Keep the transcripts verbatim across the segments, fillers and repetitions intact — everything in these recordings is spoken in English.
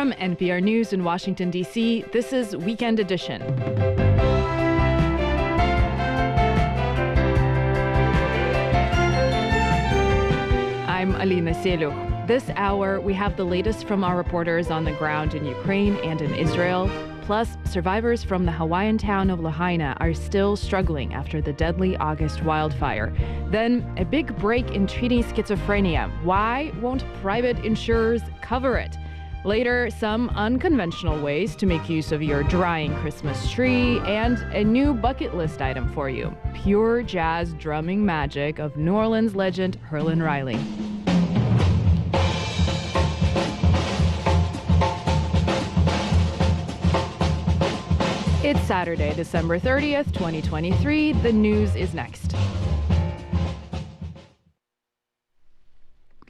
From N P R News in Washington, D C, this is Weekend Edition. I'm Alina Selyukh. This hour, we have the latest from our reporters on the ground in Ukraine and in Israel. Plus, survivors from the Hawaiian town of Lahaina are still struggling after the deadly August wildfire. Then, a big break in treating schizophrenia. Why won't private insurers cover it? Later, some unconventional ways to make use of your drying Christmas tree, and a new bucket list item for you. Pure jazz drumming magic of New Orleans legend Herlin Riley. It's Saturday, December thirtieth, twenty twenty-three. The news is next.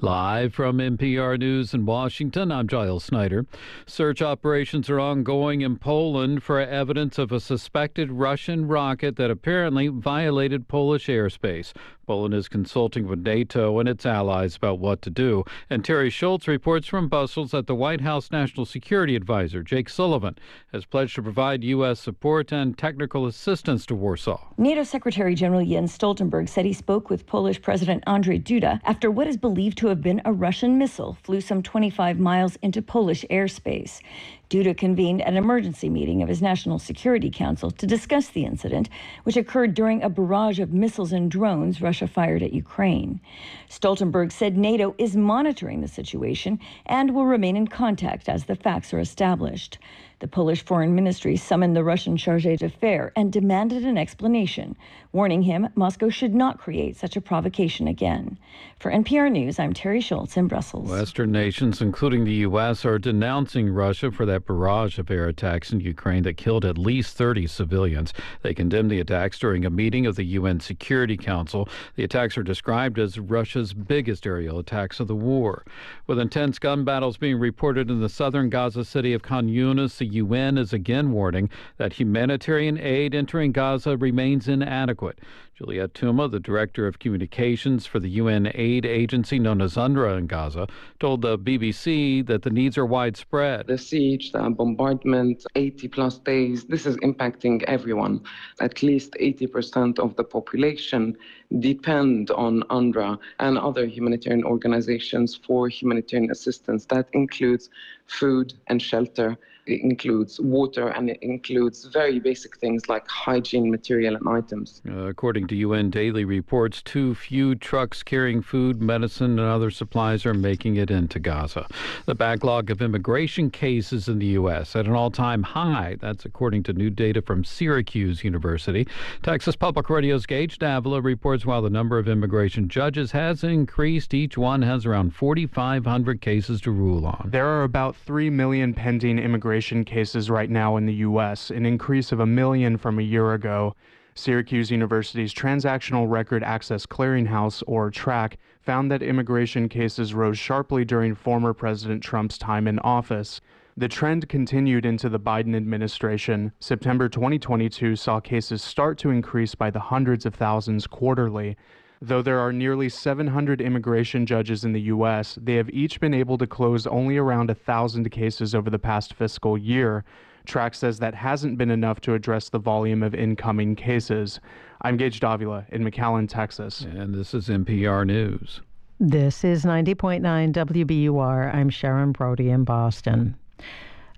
Live from N P R News in Washington, I'm Giles Snyder. Search operations are ongoing in Poland for evidence of a suspected Russian rocket that apparently violated Polish airspace. Poland is consulting with NATO and its allies about what to do. And Terry Schultz reports from Brussels that the White House National Security Advisor, Jake Sullivan, has pledged to provide U S support and technical assistance to Warsaw. NATO Secretary General Jens Stoltenberg said he spoke with Polish President Andrzej Duda after what is believed to have been a Russian missile flew some twenty-five miles into Polish airspace. Duda convened an emergency meeting of his National Security Council to discuss the incident, which occurred during a barrage of missiles and drones Russia fired at Ukraine. Stoltenberg said NATO is monitoring the situation and will remain in contact as the facts are established. The Polish Foreign Ministry summoned the Russian chargé d'affaires and demanded an explanation, warning him Moscow should not create such a provocation again. For N P R News, I'm Terry Schultz in Brussels. Western nations, including the U S, are denouncing Russia for that barrage of air attacks in Ukraine that killed at least thirty civilians. They condemned the attacks during a meeting of the U N Security Council. The attacks are described as Russia's biggest aerial attacks of the war. With intense gun battles being reported in the southern Gaza city of Khan Yunis, the U N is again warning that humanitarian aid entering Gaza remains inadequate. Julia Touma, the director of communications for the U N aid agency known as UNRWA in Gaza, told the B B C that the needs are widespread. The siege, the bombardment, eighty plus days, this is impacting everyone. At least eighty percent of the population depend on UNRWA and other humanitarian organizations for humanitarian assistance. That includes food and shelter. It includes water, and it includes very basic things like hygiene material and items. Uh, according to U N daily reports, too few trucks carrying food, medicine, and other supplies are making it into Gaza. The backlog of immigration cases in the U S at an all-time high. That's according to new data from Syracuse University. Texas Public Radio's Gage Davila reports while the number of immigration judges has increased, each one has around forty-five hundred cases to rule on. There are about three million pending immigration cases right now in the U S, an increase of a million from a year ago. Syracuse University's Transactional Record Access Clearinghouse, or TRAC, found that immigration cases rose sharply during former President Trump's time in office. The trend continued into the Biden administration. September twenty twenty-two saw cases start to increase by the hundreds of thousands quarterly. Though there are nearly seven hundred immigration judges in the U S, they have each been able to close only around one thousand cases over the past fiscal year. TRAC says that hasn't been enough to address the volume of incoming cases. I'm Gage Davila in McAllen, Texas. And this is N P R News. This is ninety point nine W B U R. I'm Sharon Brody in Boston.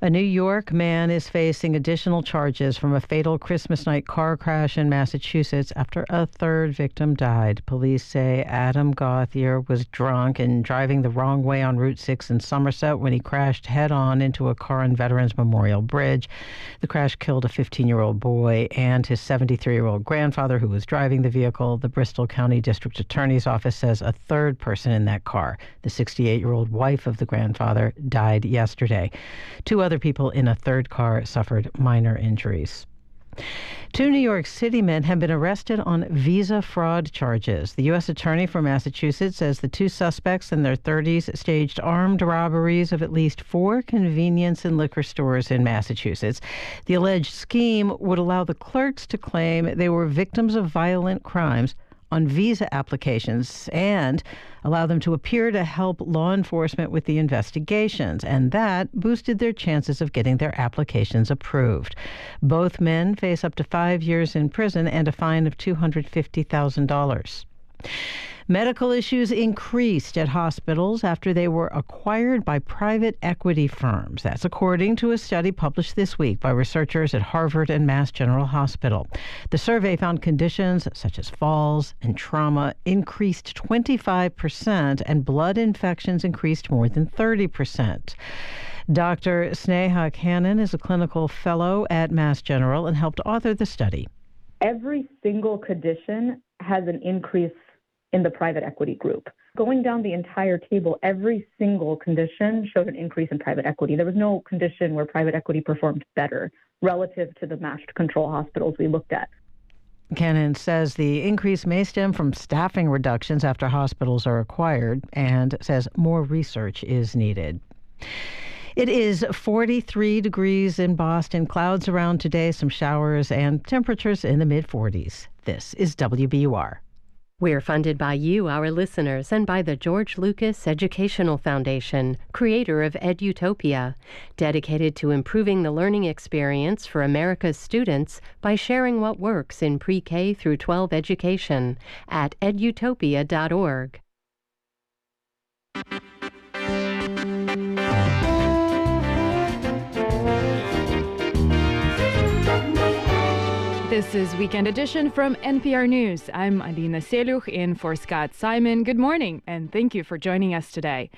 A New York man is facing additional charges from a fatal Christmas night car crash in Massachusetts after a third victim died. Police say Adam Gothier was drunk and driving the wrong way on Route six in Somerset when he crashed head-on into a car on Veterans Memorial Bridge. The crash killed a fifteen-year-old boy and his seventy-three-year-old grandfather who was driving the vehicle. The Bristol County District Attorney's Office says a third person in that car, the sixty-eight-year-old wife of the grandfather, died yesterday. Two other Other people in a third car suffered minor injuries. Two New York City men have been arrested on visa fraud charges. The U S attorney for Massachusetts says the two suspects in their thirties staged armed robberies of at least four convenience and liquor stores in Massachusetts. The alleged scheme would allow the clerks to claim they were victims of violent crimes on visa applications and allow them to appear to help law enforcement with the investigations, and that boosted their chances of getting their applications approved. Both men face up to five years in prison and a fine of two hundred fifty thousand dollars. Medical issues increased at hospitals after they were acquired by private equity firms. That's according to a study published this week by researchers at Harvard and Mass General Hospital. The survey found conditions such as falls and trauma increased twenty-five percent and blood infections increased more than thirty percent. Doctor Sneha Cannon is a clinical fellow at Mass General and helped author the study. Every single condition has an increase in the private equity group. Going down the entire table, every single condition showed an increase in private equity. There was no condition where private equity performed better relative to the matched control hospitals we looked at. Cannon says the increase may stem from staffing reductions after hospitals are acquired, and says more research is needed. It is forty-three degrees in Boston, clouds around today, some showers, and temperatures in the mid forties. This is W B U R. We're funded by you, our listeners, and by the George Lucas Educational Foundation, creator of EdUtopia, dedicated to improving the learning experience for America's students by sharing what works in pre-K through twelve education at edutopia dot org. This is Weekend Edition from N P R News. I'm Alina Selyukh in for Scott Simon. Good morning, and thank you for joining us today.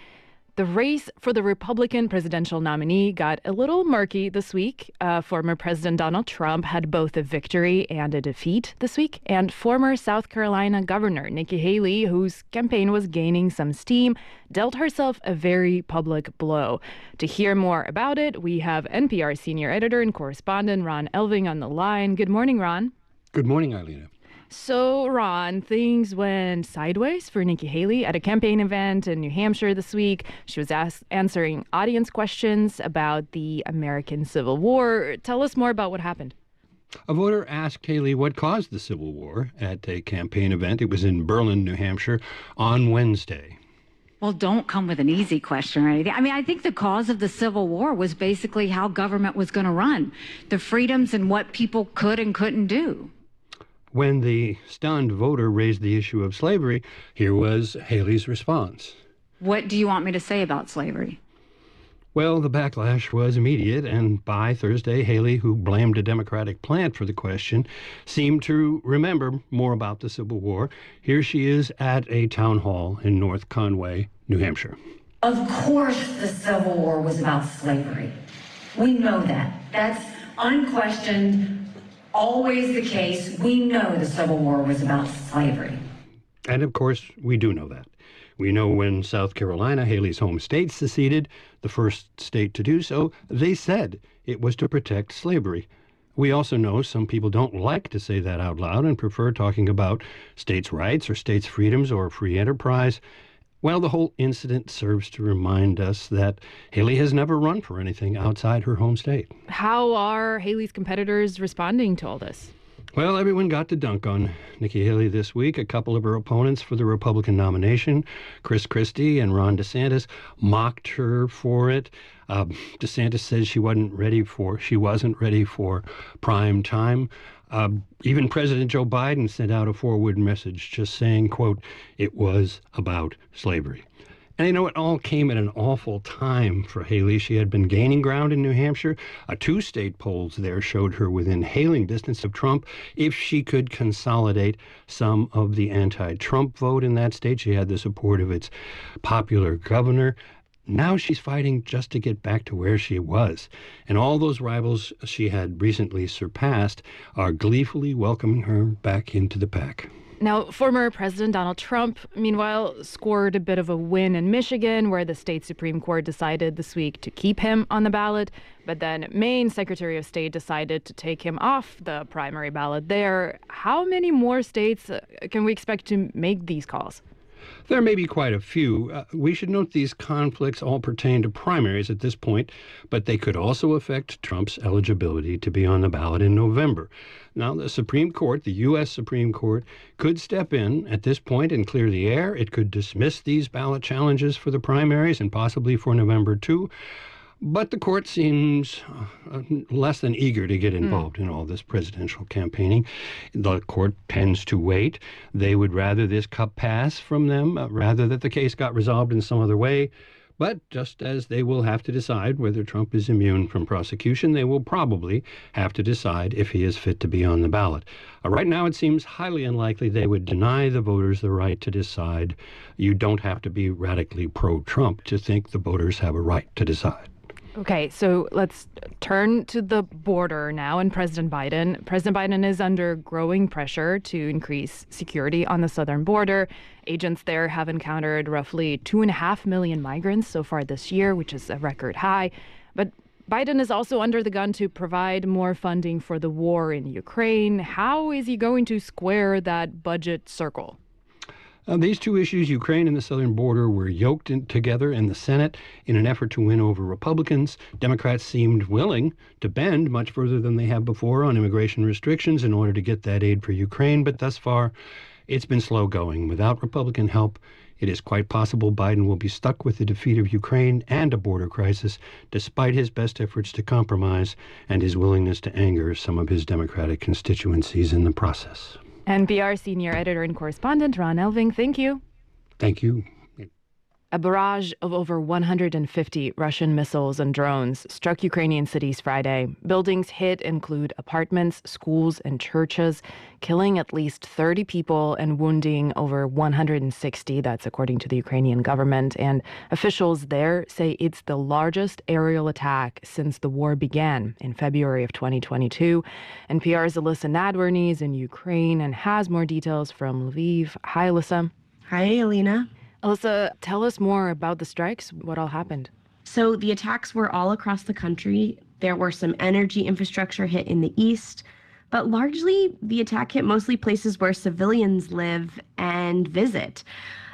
The race for the Republican presidential nominee got a little murky this week. Uh, former President Donald Trump had both a victory and a defeat this week, and former South Carolina Governor Nikki Haley, whose campaign was gaining some steam, dealt herself a very public blow. To hear more about it, we have N P R senior editor and correspondent Ron Elving on the line. Good morning, Ron. Good morning, Alina. So, Ron, things went sideways for Nikki Haley at a campaign event in New Hampshire this week. She was asked, answering audience questions about the American Civil War. Tell us more about what happened. A voter asked Haley what caused the Civil War at a campaign event. It was in Berlin, New Hampshire, on Wednesday. Well, don't come with an easy question or anything. I mean, I think the cause of the Civil War was basically how government was going to run, the freedoms and what people could and couldn't do. When the stunned voter raised the issue of slavery, here was Haley's response. What do you want me to say about slavery? Well, the backlash was immediate, and by Thursday, Haley, who blamed a Democratic plant for the question, seemed to remember more about the Civil War. Here she is at a town hall in North Conway, New Hampshire. Of course the Civil War was about slavery. We know that. That's unquestioned. Always the case. We know the Civil War was about slavery. And of course, we do know that. We know when South Carolina, Haley's home state, seceded, the first state to do so, they said it was to protect slavery. We also know some people don't like to say that out loud and prefer talking about states' rights or states' freedoms or free enterprise. Well, the whole incident serves to remind us that Haley has never run for anything outside her home state. How are Haley's competitors responding to all this? Well, everyone got to dunk on Nikki Haley this week. A couple of her opponents for the Republican nomination, Chris Christie and Ron DeSantis, mocked her for it. Uh, DeSantis says she wasn't ready for she wasn't ready for prime time. Uh, even President Joe Biden sent out a forward message just saying, quote, it was about slavery. And you know, it all came at an awful time for Haley. She had been gaining ground in New Hampshire. Uh, two state polls there showed her within hailing distance of Trump. If she could consolidate some of the anti-Trump vote in that state, she had the support of its popular governor. Now she's fighting just to get back to where she was. And all those rivals she had recently surpassed are gleefully welcoming her back into the pack. Now, former President Donald Trump, meanwhile, scored a bit of a win in Michigan, where the state Supreme Court decided this week to keep him on the ballot. But then Maine Secretary of State decided to take him off the primary ballot there. How many more states can we expect to make these calls? There may be quite a few. Uh, we should note these conflicts all pertain to primaries at this point, but they could also affect Trump's eligibility to be on the ballot in November. Now, the Supreme Court, the U S Supreme Court, could step in at this point and clear the air. It could dismiss these ballot challenges for the primaries and possibly for November, too. But the court seems less than eager to get involved mm. in all this presidential campaigning. The court tends to wait. They would rather this cup pass from them, uh, rather that the case got resolved in some other way. But just as they will have to decide whether Trump is immune from prosecution, they will probably have to decide if he is fit to be on the ballot. Uh, right now, it seems highly unlikely they would deny the voters the right to decide. You don't have to be radically pro-Trump to think the voters have a right to decide. Okay, so let's turn to the border now and President Biden. President Biden is under growing pressure to increase security on the southern border. Agents there have encountered roughly two and a half million migrants so far this year, which is a record high. But Biden is also under the gun to provide more funding for the war in Ukraine. How is he going to square that budget circle? Uh, these two issues, Ukraine and the southern border, were yoked in, together in the Senate in an effort to win over Republicans. Democrats seemed willing to bend much further than they have before on immigration restrictions in order to get that aid for Ukraine. But thus far, it's been slow going. Without Republican help, it is quite possible Biden will be stuck with the defeat of Ukraine and a border crisis, despite his best efforts to compromise and his willingness to anger some of his Democratic constituencies in the process. N P R senior editor and correspondent Ron Elving, thank you. Thank you. A barrage of over one hundred fifty Russian missiles and drones struck Ukrainian cities Friday. Buildings hit include apartments, schools, and churches, killing at least thirty people and wounding over one hundred sixty. That's according to the Ukrainian government. And officials there say it's the largest aerial attack since the war began in February of twenty twenty-two. N P R's Alyssa Nadworny is in Ukraine and has more details from Lviv. Hi, Alyssa. Hi, Alina. Alyssa, tell us more about the strikes, what all happened. So the attacks were all across the country. There were some energy infrastructure hit in the east, but largely the attack hit mostly places where civilians live and visit.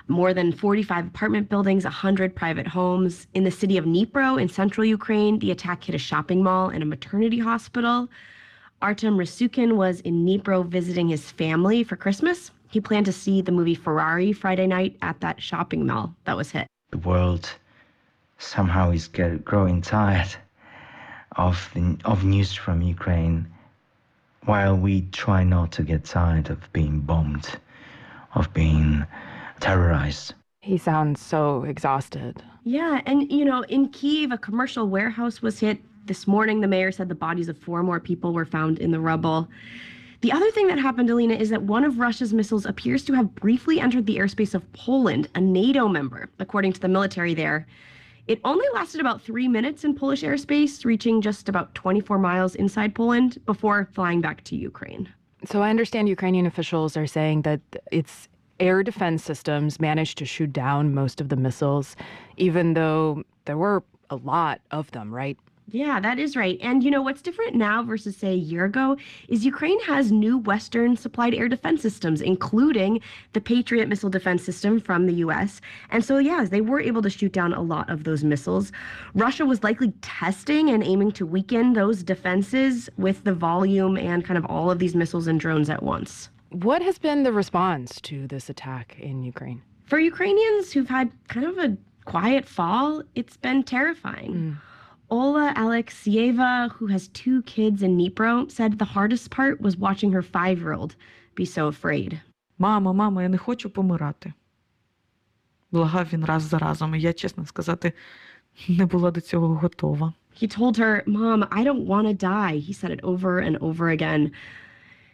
More than forty-five apartment buildings, one hundred private homes. In the city of Dnipro in central Ukraine, the attack hit a shopping mall and a maternity hospital. Artem Rasukin was in Dnipro visiting his family for Christmas. He planned to see the movie Ferrari Friday night at that shopping mall that was hit. The world somehow is get, growing tired of, the, of news from Ukraine, while we try not to get tired of being bombed, of being terrorized. He sounds so exhausted. Yeah, and you know, in Kyiv, a commercial warehouse was hit. This morning, the mayor said the bodies of four more people were found in the rubble. The other thing that happened, Alina, is that one of Russia's missiles appears to have briefly entered the airspace of Poland, a NATO member, according to the military there. It only lasted about three minutes in Polish airspace, reaching just about twenty-four miles inside Poland before flying back to Ukraine. So I understand Ukrainian officials are saying that its air defense systems managed to shoot down most of the missiles, even though there were a lot of them, right? Yeah, that is right. And, you know, what's different now versus, say, a year ago is Ukraine has new Western-supplied air defense systems, including the Patriot missile defense system from the U S. And so, yeah, they were able to shoot down a lot of those missiles. Russia was likely testing and aiming to weaken those defenses with the volume and kind of all of these missiles and drones at once. What has been the response to this attack in Ukraine? For Ukrainians who've had kind of a quiet fall, it's been terrifying. Mm. Ola Alexeyeva, who has two kids in Dnipro, said the hardest part was watching her five-year-old be so afraid. Мама, мама, я не хочу помирати. Благав він раз за разом, і я, чесно сказати, не була до цього готова. He told her, "Mom, I don't want to die." He said it over and over again.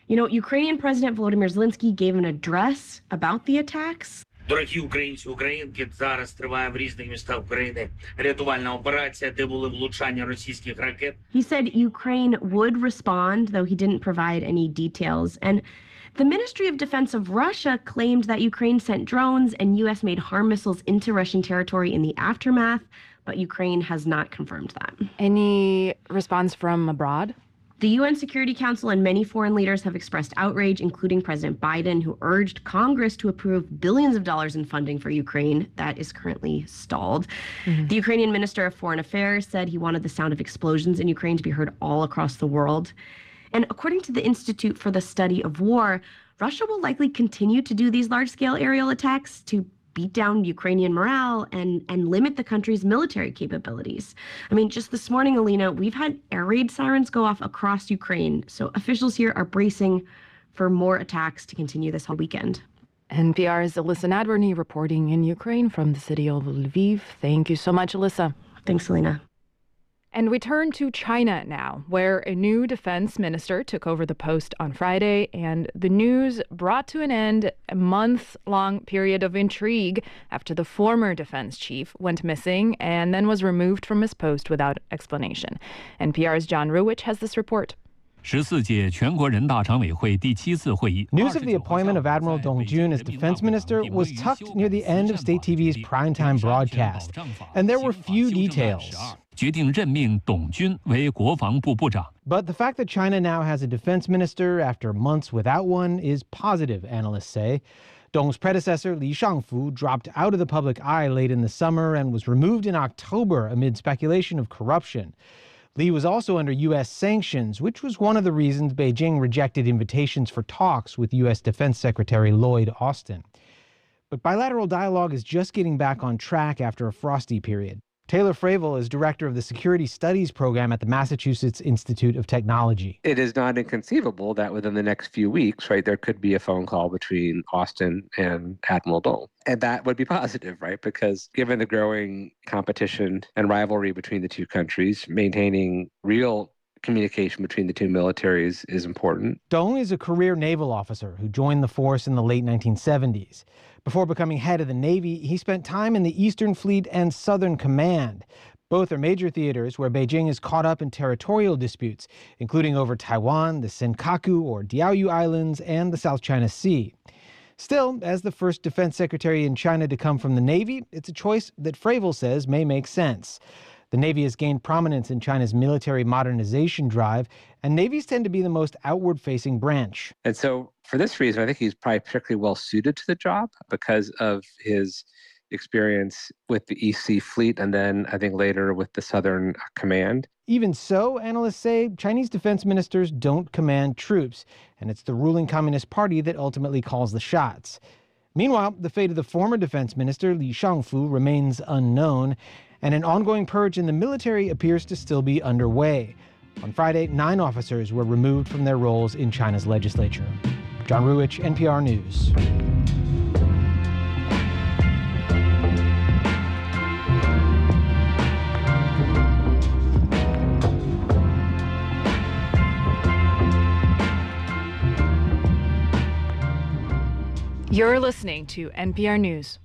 You know, Ukrainian President Volodymyr Zelensky gave an address about the attacks. Дорогі українці, українки, зараз триває в різних містах України рятувальна операція, де були влучання російських ракет. He said Ukraine would respond, though he didn't provide any details. And the Ministry of Defense of Russia claimed that Ukraine sent drones and U S-made harm missiles into Russian territory in the aftermath, but Ukraine has not confirmed that. Any response from abroad? The U N Security Council and many foreign leaders have expressed outrage, including President Biden, who urged Congress to approve billions of dollars in funding for Ukraine. That is currently stalled. Mm-hmm. The Ukrainian Minister of Foreign Affairs said he wanted the sound of explosions in Ukraine to be heard all across the world. And according to the Institute for the Study of War, Russia will likely continue to do these large-scale aerial attacks to beat down Ukrainian morale and, and limit the country's military capabilities. I mean, just this morning, Alina, we've had air raid sirens go off across Ukraine. So officials here are bracing for more attacks to continue this whole weekend. N P R's Alyssa Nadworny reporting in Ukraine from the city of Lviv. Thank you so much, Alyssa. Thanks, Alina. And we turn to China now, where a new defense minister took over the post on Friday, and the news brought to an end a month-long period of intrigue after the former defense chief went missing and then was removed from his post without explanation. N P R's John Ruwich has this report. News of the appointment of Admiral Dongjun as defense minister was tucked near the end of State T V's primetime broadcast, and there were few details. But the fact that China now has a defense minister after months without one is positive, analysts say. Dong's predecessor, Li Shangfu, dropped out of the public eye late in the summer and was removed in October amid speculation of corruption. Li was also under U S sanctions, which was one of the reasons Beijing rejected invitations for talks with U S Defense Secretary Lloyd Austin. But bilateral dialogue is just getting back on track after a frosty period. Taylor Fravel is director of the Security Studies Program at the Massachusetts Institute of Technology. It is not inconceivable that within the next few weeks, right, there could be a phone call between Austin and Admiral Dong. And that would be positive, right? Because given the growing competition and rivalry between the two countries, maintaining real communication between the two militaries is important. Dong is a career naval officer who joined the force in the late nineteen seventies. Before becoming head of the Navy, he spent time in the Eastern Fleet and Southern Command. Both are major theaters where Beijing is caught up in territorial disputes, including over Taiwan, the Senkaku or Diaoyu Islands, and the South China Sea. Still, as the first defense secretary in China to come from the Navy, it's a choice that Fravel says may make sense. The Navy has gained prominence in China's military modernization drive, and navies tend to be the most outward-facing branch. And so for this reason, I think he's probably particularly well-suited to the job because of his experience with the E C Fleet and then I think later with the Southern Command. Even so, analysts say Chinese defense ministers don't command troops, and it's the ruling Communist Party that ultimately calls the shots. Meanwhile, the fate of the former defense minister, Li Shangfu, remains unknown, and an ongoing purge in the military appears to still be underway. On Friday, nine officers were removed from their roles in China's legislature. John Ruwich, N P R News. You're listening to N P R News.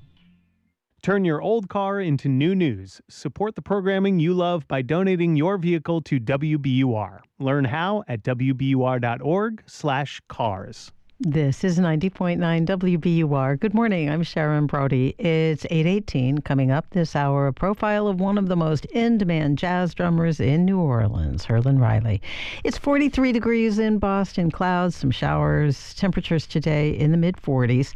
Turn your old car into new news. Support the programming you love by donating your vehicle to W B U R. Learn how at W B U R dot org slash cars. This is ninety point nine W B U R. Good morning, I'm Sharon Brody. It's eight eighteen. Coming up this hour, a profile of one of the most in-demand jazz drummers in New Orleans, Herlin Riley. It's forty-three degrees in Boston, clouds, some showers, temperatures today in the mid forties.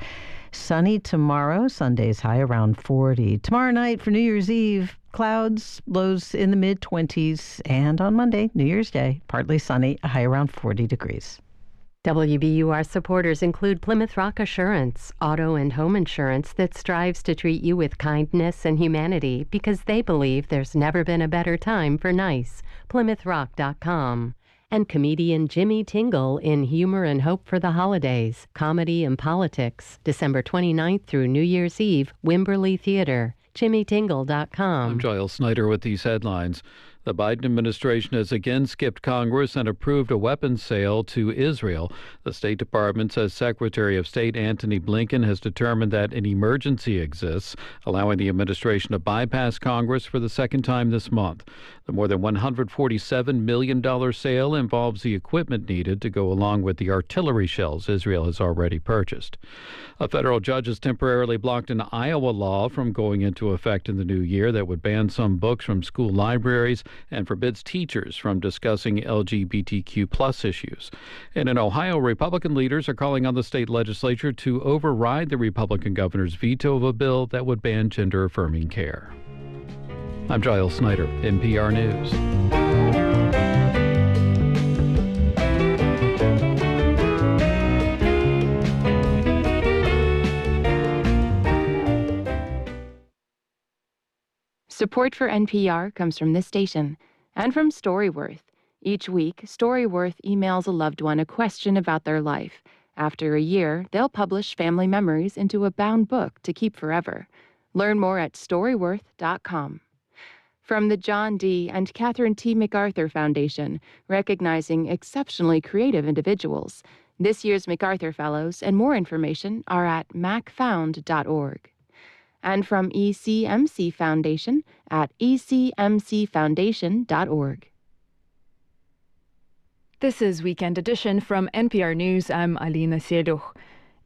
Sunny tomorrow, Sunday's high around forty. Tomorrow night for New Year's Eve, clouds, lows in the mid twenties. And on Monday, New Year's Day, partly sunny, a high around forty degrees. W B U R supporters include Plymouth Rock Assurance, auto and home insurance that strives to treat you with kindness and humanity because they believe there's never been a better time for nice. Plymouth Rock dot com. And comedian Jimmy Tingle in Humor and Hope for the Holidays, Comedy and Politics, December twenty-ninth through New Year's Eve, Wimberley Theater, Jimmy Tingle dot com. I'm Giles Snyder with these headlines. The Biden administration has again skipped Congress and approved a weapons sale to Israel. The State Department says Secretary of State Antony Blinken has determined that an emergency exists, allowing the administration to bypass Congress for the second time this month. The more than one hundred forty-seven million dollars sale involves the equipment needed to go along with the artillery shells Israel has already purchased. A federal judge has temporarily blocked an Iowa law from going into effect in the new year that would ban some books from school libraries and forbids teachers from discussing L G B T Q plus issues. And in Ohio, Republican leaders are calling on the state legislature to override the Republican governor's veto of a bill that would ban gender-affirming care. I'm Giles Snyder, N P R News. Support for N P R comes from this station and from StoryWorth. Each week, StoryWorth emails a loved one a question about their life. After a year, they'll publish family memories into a bound book to keep forever. Learn more at storyworth dot com. From the John D. and Catherine T. MacArthur Foundation, recognizing exceptionally creative individuals. This year's MacArthur Fellows and more information are at mac found dot org. And from E C M C Foundation at e c m c foundation dot org. This is Weekend Edition from N P R News. I'm Alina Selyukh.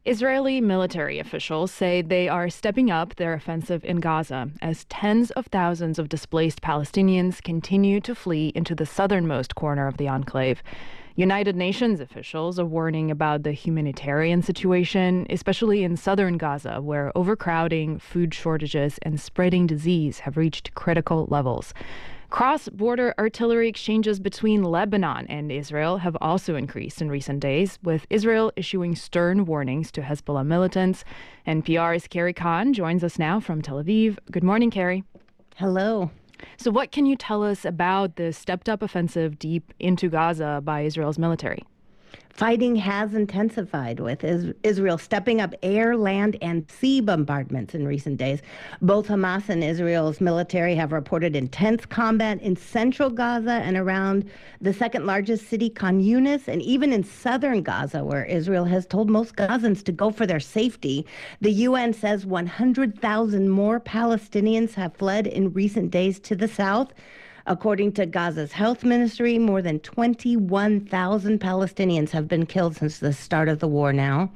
Israeli military officials say they are stepping up their offensive in Gaza as tens of thousands of displaced Palestinians continue to flee into the southernmost corner of the enclave. United Nations officials are warning about the humanitarian situation, especially in southern Gaza, where overcrowding, food shortages, and spreading disease have reached critical levels. Cross-border artillery exchanges between Lebanon and Israel have also increased in recent days, with Israel issuing stern warnings to Hezbollah militants. N P R's Carrie Khan joins us now from Tel Aviv. Good morning, Carrie. Hello. So what can you tell us about the stepped-up offensive deep into Gaza by Israel's military? Fighting has intensified, with Israel stepping up air, land, and sea bombardments in recent days. Both Hamas and Israel's military have reported intense combat in central Gaza and around the second-largest city, Khan Yunis, and even in southern Gaza, where Israel has told most Gazans to go for their safety. The U N says one hundred thousand more Palestinians have fled in recent days to the south. According to Gaza's health ministry, more than twenty-one thousand Palestinians have been killed since the start of the war now.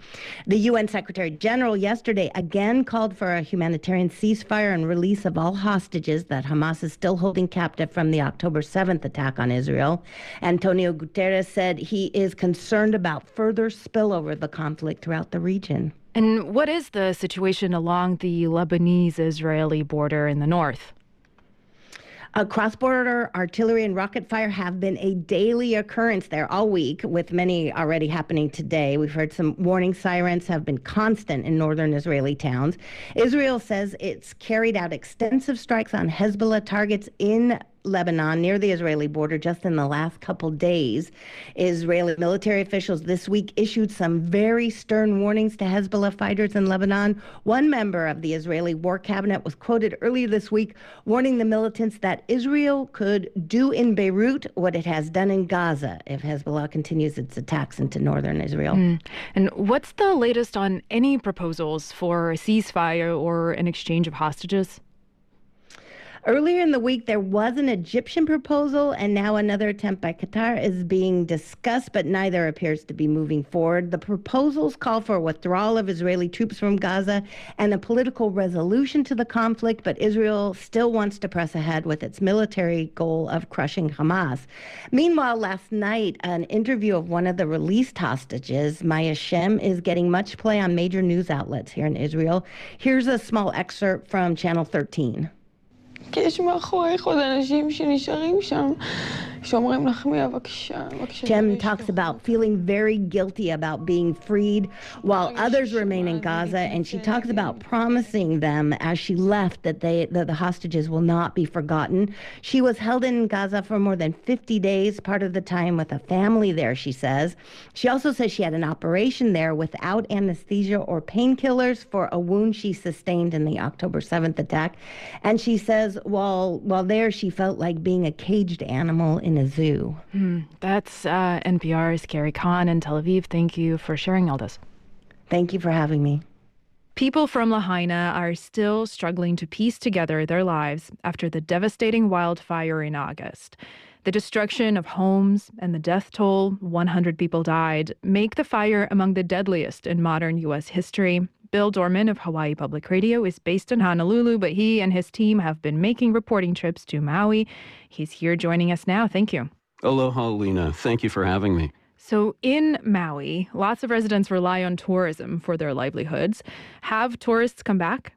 The U N Secretary General yesterday again called for a humanitarian ceasefire and release of all hostages that Hamas is still holding captive from the October seventh attack on Israel. Antonio Guterres said he is concerned about further spillover of the conflict throughout the region. And what is the situation along the Lebanese-Israeli border in the north? Uh, cross-border artillery and rocket fire have been a daily occurrence there all week, with many already happening today. We've heard some warning sirens have been constant in northern Israeli towns. Israel says it's carried out extensive strikes on Hezbollah targets in Lebanon near the Israeli border just in the last couple days. Israeli military officials this week issued some very stern warnings to Hezbollah fighters in Lebanon. One member of the Israeli war cabinet was quoted earlier this week warning the militants that Israel could do in Beirut what it has done in Gaza if Hezbollah continues its attacks into northern Israel. Mm. And what's the latest on any proposals for a ceasefire or an exchange of hostages? Earlier in the week, there was an Egyptian proposal, and now another attempt by Qatar is being discussed, but neither appears to be moving forward. The proposals call for a withdrawal of Israeli troops from Gaza and a political resolution to the conflict, but Israel still wants to press ahead with its military goal of crushing Hamas. Meanwhile, last night, an interview of one of the released hostages, Maya Shem, is getting much play on major news outlets here in Israel. Here's a small excerpt from Channel thirteen. Shem talks about feeling very guilty about being freed while others remain in Gaza, and she talks about promising them as she left that they that the hostages will not be forgotten. She was held in Gaza for more than fifty days, part of the time with a family there, she says. She also says she had an operation there without anesthesia or painkillers for a wound she sustained in the October seventh attack, and she says while while there she felt like being a caged animal in a zoo. Mm, that's uh, N P R's Carrie Khan in Tel Aviv. Thank you for sharing all this. Thank you for having me. People from Lahaina are still struggling to piece together their lives after the devastating wildfire in August. The destruction of homes and the death toll, one hundred people died, make the fire among the deadliest in modern U S history. Bill Dorman of Hawaii Public Radio is based in Honolulu, but he and his team have been making reporting trips to Maui. He's here joining us now. Thank you. Aloha, Alina. Thank you for having me. So in Maui, lots of residents rely on tourism for their livelihoods. Have tourists come back?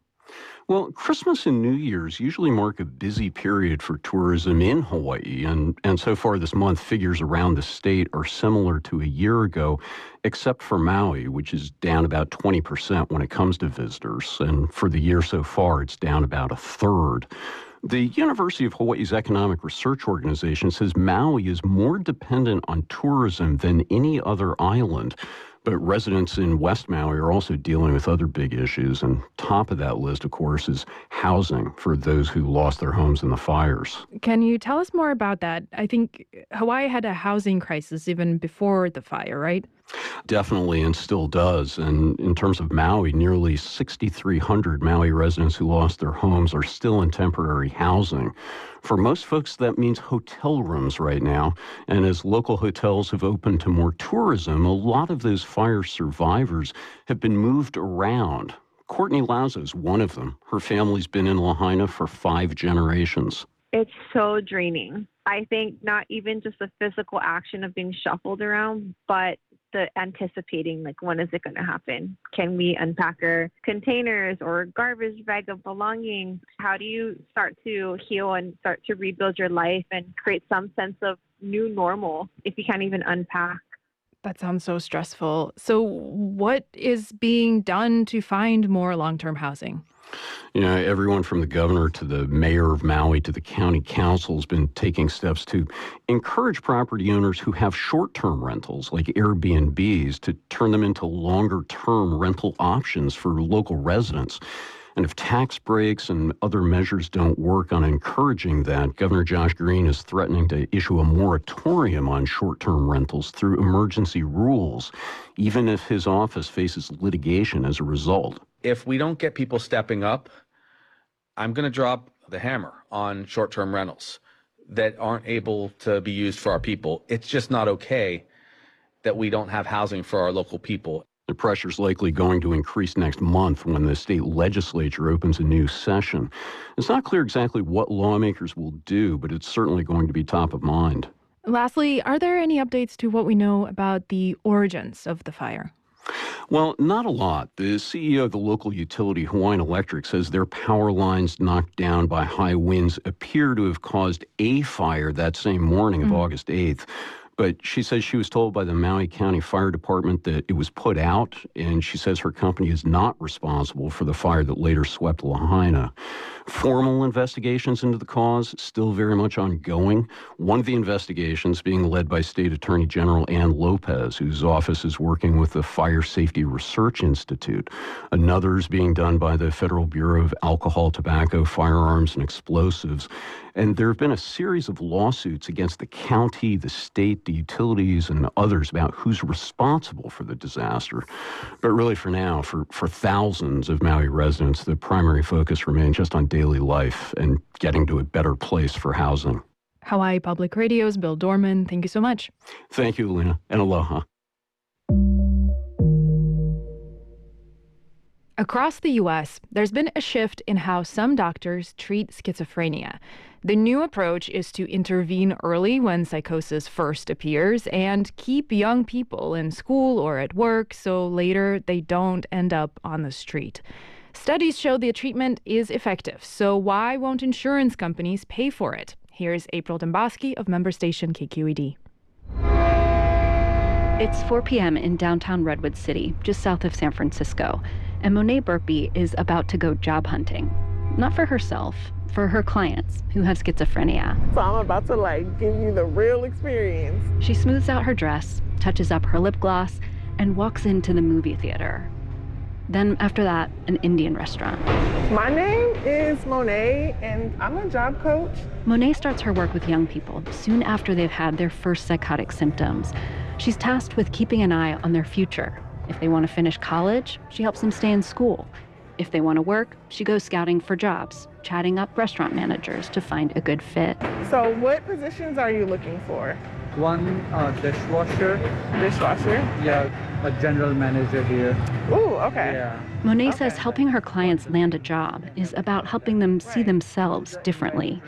Well, Christmas and New Year's usually mark a busy period for tourism in Hawaii, and, and so far this month, figures around the state are similar to a year ago, except for Maui, which is down about twenty percent when it comes to visitors, and for the year so far, it's down about a third. The University of Hawaii's Economic Research Organization says Maui is more dependent on tourism than any other island. But residents in West Maui are also dealing with other big issues. And top of that list, of course, is housing for those who lost their homes in the fires. Can you tell us more about that? I think Hawaii had a housing crisis even before the fire, right? Definitely, and still does. And in terms of Maui, nearly six thousand three hundred Maui residents who lost their homes are still in temporary housing. For most folks, that means hotel rooms right now. And as local hotels have opened to more tourism, a lot of those fire survivors have been moved around. Courtney Lazo is one of them. Her family's been in Lahaina for five generations. It's so draining. I think not even just the physical action of being shuffled around, but the anticipating, like, when is it going to happen? Can we unpack our containers or garbage bag of belongings? How do you start to heal and start to rebuild your life and create some sense of new normal if you can't even unpack? That sounds so stressful. So what is being done to find more long-term housing? You know, everyone from the governor to the mayor of Maui to the county council has been taking steps to encourage property owners who have short-term rentals like Airbnbs to turn them into longer-term rental options for local residents. And if tax breaks and other measures don't work on encouraging that, Governor Josh Green is threatening to issue a moratorium on short-term rentals through emergency rules, even if his office faces litigation as a result. If we don't get people stepping up, I'm going to drop the hammer on short-term rentals that aren't able to be used for our people. It's just not okay that we don't have housing for our local people. The pressure's likely going to increase next month when the state legislature opens a new session. It's not clear exactly what lawmakers will do, but it's certainly going to be top of mind. Lastly, are there any updates to what we know about the origins of the fire? Well, not a lot. The C E O of the local utility, Hawaiian Electric, says their power lines knocked down by high winds appear to have caused a fire that same morning of mm. August eighth. But she says she was told by the Maui County Fire Department that it was put out, and she says her company is not responsible for the fire that later swept Lahaina. Formal investigations into the cause still very much ongoing. One of the investigations being led by State Attorney General Ann Lopez, whose office is working with the Fire Safety Research Institute. Another is being done by the Federal Bureau of Alcohol, Tobacco, Firearms, and Explosives. And there have been a series of lawsuits against the county, the state, the utilities, and others about who's responsible for the disaster. But really for now, for, for thousands of Maui residents, the primary focus remains just on daily life and getting to a better place for housing. Hawaii Public Radio's Bill Dorman, thank you so much. Thank you, Alina, and aloha. Across the U S, there's been a shift in how some doctors treat schizophrenia. The new approach is to intervene early when psychosis first appears and keep young people in school or at work so later they don't end up on the street. Studies show the treatment is effective, so why won't insurance companies pay for it? Here's April Dembosky of member station K Q E D. It's four p.m. in downtown Redwood City, just south of San Francisco. And Monet Burpee is about to go job hunting. Not for herself, for her clients who have schizophrenia. So I'm about to like give you the real experience. She smooths out her dress, touches up her lip gloss, and walks into the movie theater. Then after that, an Indian restaurant. My name is Monet, and I'm a job coach. Monet starts her work with young people soon after they've had their first psychotic symptoms. She's tasked with keeping an eye on their future. If they want to finish college, she helps them stay in school. If they want to work, she goes scouting for jobs, chatting up restaurant managers to find a good fit. So what positions are you looking for? One uh, dishwasher. Dishwasher? Yeah. a general manager here. Ooh, okay. Yeah. Monet okay. says helping her clients land a job is about helping them see themselves differently.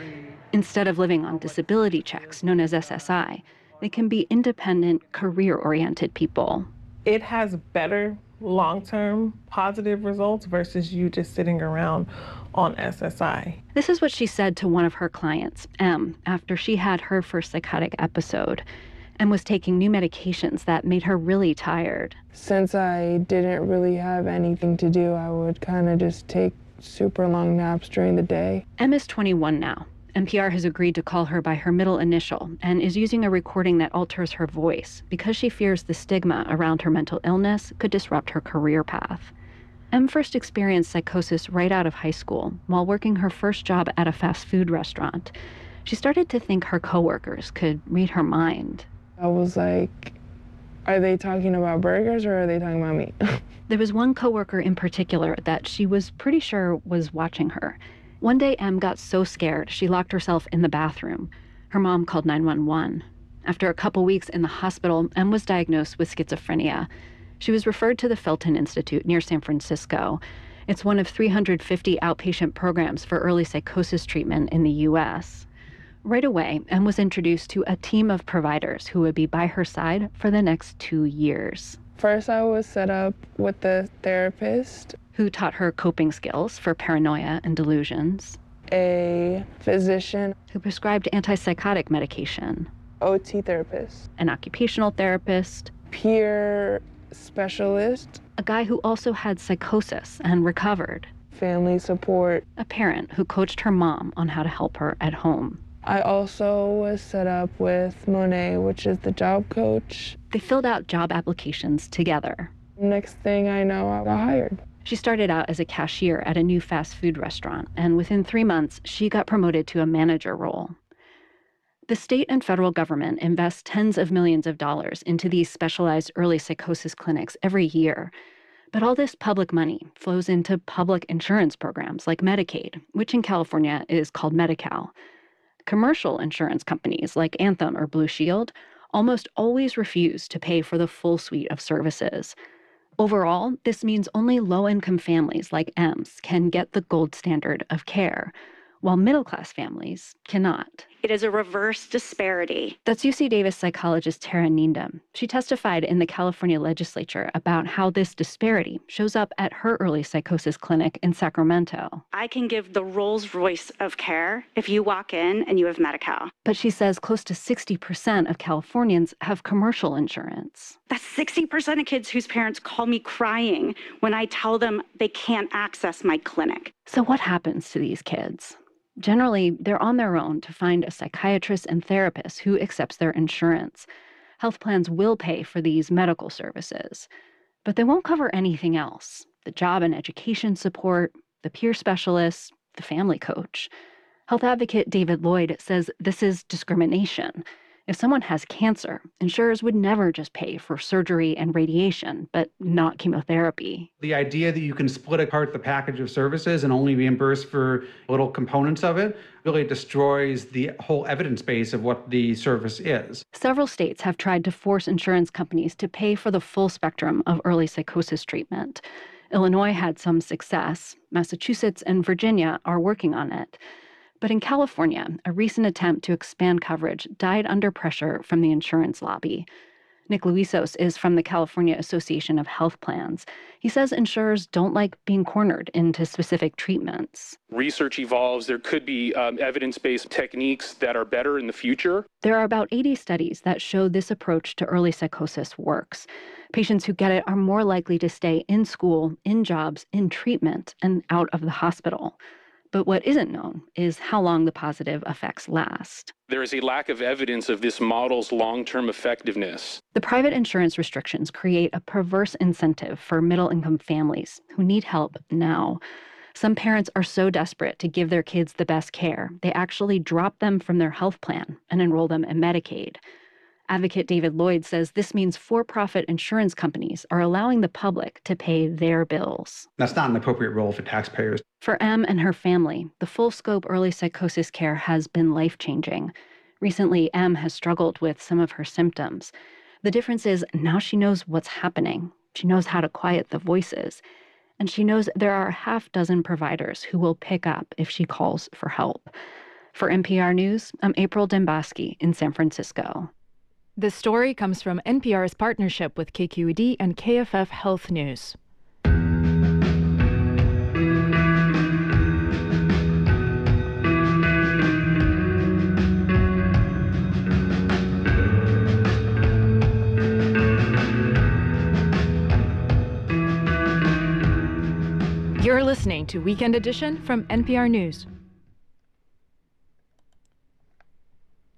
Instead of living on disability checks, known as S S I, they can be independent, career-oriented people. It has better long-term positive results versus you just sitting around on S S I. This is what she said to one of her clients, M, after she had her first psychotic episode and was taking new medications that made her really tired. Since I didn't really have anything to do, I would kind of just take super long naps during the day. M is twenty-one now. N P R has agreed to call her by her middle initial and is using a recording that alters her voice because she fears the stigma around her mental illness could disrupt her career path. M first experienced psychosis right out of high school while working her first job at a fast food restaurant. She started to think her coworkers could read her mind. I was like, are they talking about burgers or are they talking about me? There was one coworker in particular that she was pretty sure was watching her. One day, M got so scared, she locked herself in the bathroom. Her mom called nine one one. After a couple weeks in the hospital, M was diagnosed with schizophrenia. She was referred to the Felton Institute near San Francisco. It's one of three hundred fifty outpatient programs for early psychosis treatment in the U S. Right away, M was introduced to a team of providers who would be by her side for the next two years. First, I was set up with the therapist, who taught her coping skills for paranoia and delusions. A physician. Who prescribed antipsychotic medication. O T therapist. An occupational therapist. Peer specialist. A guy who also had psychosis and recovered. Family support. A parent who coached her mom on how to help her at home. I also was set up with Monet, which is the job coach. They filled out job applications together. Next thing I know, I got hired. She started out as a cashier at a new fast food restaurant, and within three months, she got promoted to a manager role. The state and federal government invest tens of millions of dollars into these specialized early psychosis clinics every year. But all this public money flows into public insurance programs like Medicaid, which in California is called Medi-Cal. Commercial insurance companies like Anthem or Blue Shield almost always refuse to pay for the full suite of services. Overall, this means only low-income families like M's can get the gold standard of care, while middle-class families cannot. It is a reverse disparity. That's U C Davis psychologist Tara Neendam. She testified in the California legislature about how this disparity shows up at her early psychosis clinic in Sacramento. I can give the Rolls-Royce of care if you walk in and you have Medi-Cal. But she says close to sixty percent of Californians have commercial insurance. That's sixty percent of kids whose parents call me crying when I tell them they can't access my clinic. So what happens to these kids? Generally, they're on their own to find a psychiatrist and therapist who accepts their insurance. Health plans will pay for these medical services, but they won't cover anything else: the job and education support, the peer specialist, the family coach. Health advocate David Lloyd says this is discrimination. If someone has cancer, insurers would never just pay for surgery and radiation, but not chemotherapy. The idea that you can split apart the package of services and only reimburse for little components of it really destroys the whole evidence base of what the service is. Several states have tried to force insurance companies to pay for the full spectrum of early psychosis treatment. Illinois had some success. Massachusetts and Virginia are working on it. But in California, a recent attempt to expand coverage died under pressure from the insurance lobby. Nick Luisos is from the California Association of Health Plans. He says insurers don't like being cornered into specific treatments. Research evolves. There could be um, evidence-based techniques that are better in the future. There are about eighty studies that show this approach to early psychosis works. Patients who get it are more likely to stay in school, in jobs, in treatment, and out of the hospital. But what isn't known is how long the positive effects last. There is a lack of evidence of this model's long-term effectiveness. The private insurance restrictions create a perverse incentive for middle-income families who need help now. Some parents are so desperate to give their kids the best care, they actually drop them from their health plan and enroll them in Medicaid. Advocate David Lloyd says this means for-profit insurance companies are allowing the public to pay their bills. That's not an appropriate role for taxpayers. For M and her family, the full-scope early psychosis care has been life-changing. Recently, M has struggled with some of her symptoms. The difference is now she knows what's happening. She knows how to quiet the voices. And she knows there are a half dozen providers who will pick up if she calls for help. For N P R News, I'm April Dembosky in San Francisco. This story comes from N P R's partnership with K Q E D and K F F Health News. You're listening to Weekend Edition from N P R News.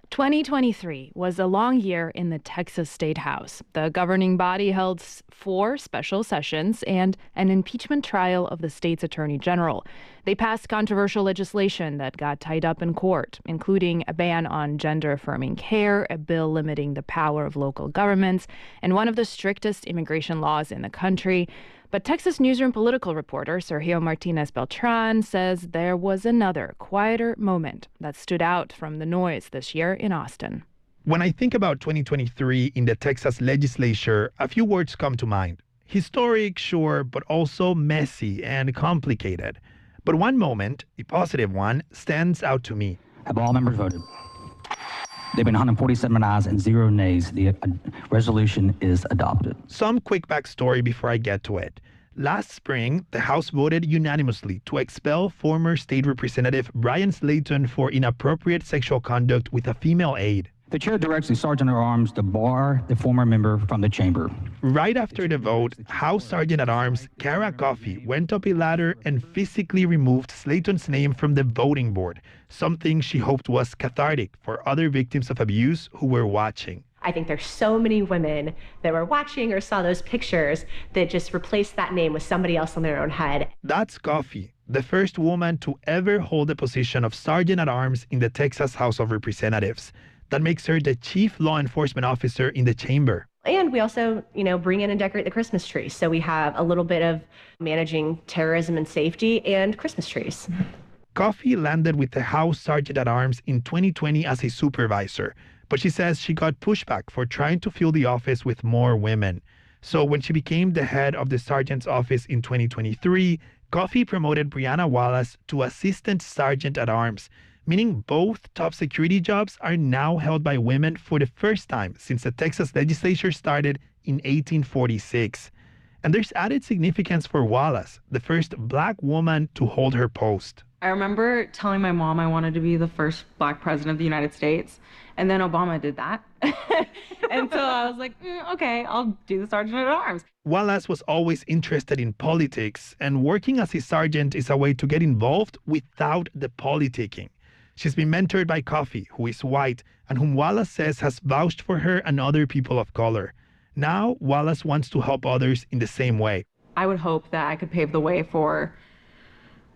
twenty twenty-three was a long year in the Texas State House. The governing body held four special sessions and an impeachment trial of the state's attorney general. They passed controversial legislation that got tied up in court, including a ban on gender-affirming care, a bill limiting the power of local governments, and one of the strictest immigration laws in the country. But Texas Newsroom political reporter Sergio Martinez Beltran says there was another, quieter moment that stood out from the noise this year in Austin. When I think about twenty twenty-three in the Texas legislature, a few words come to mind. Historic, sure, but also messy and complicated. But one moment, the positive one, stands out to me. Have all members voted? There have been one hundred forty-seven ayes and zero nays. The resolution is adopted. Some quick backstory before I get to it. Last spring, the House voted unanimously to expel former State Representative Brian Slayton for inappropriate sexual conduct with a female aide. The chair directs the sergeant at arms to bar the former member from the chamber. Right after the vote, House Sergeant at Arms Kara Coffey went up a ladder and physically removed Slayton's name from the voting board, something she hoped was cathartic for other victims of abuse who were watching. I think there's so many women that were watching or saw those pictures that just replaced that name with somebody else on their own head. That's Coffey, the first woman to ever hold the position of Sergeant at Arms in the Texas House of Representatives. That makes her the chief law enforcement officer in the chamber. And we also, you know, bring in and decorate the Christmas tree. So we have a little bit of managing terrorism and safety and Christmas trees. Coffey landed with the House Sergeant at Arms in twenty twenty as a supervisor, but she says she got pushback for trying to fill the office with more women. So when she became the head of the sergeant's office in twenty twenty-three, Coffey promoted Brianna Wallace to Assistant Sergeant at Arms, meaning both top security jobs are now held by women for the first time since the Texas legislature started in eighteen forty-six. And there's added significance for Wallace, the first black woman to hold her post. I remember telling my mom I wanted to be the first black president of the United States, and then Obama did that. And so I was like, mm, okay, I'll do the sergeant at arms. Wallace was always interested in politics, and working as a sergeant is a way to get involved without the politicking. She's been mentored by Coffey, who is white, and whom Wallace says has vouched for her and other people of color. Now, Wallace wants to help others in the same way. I would hope that I could pave the way for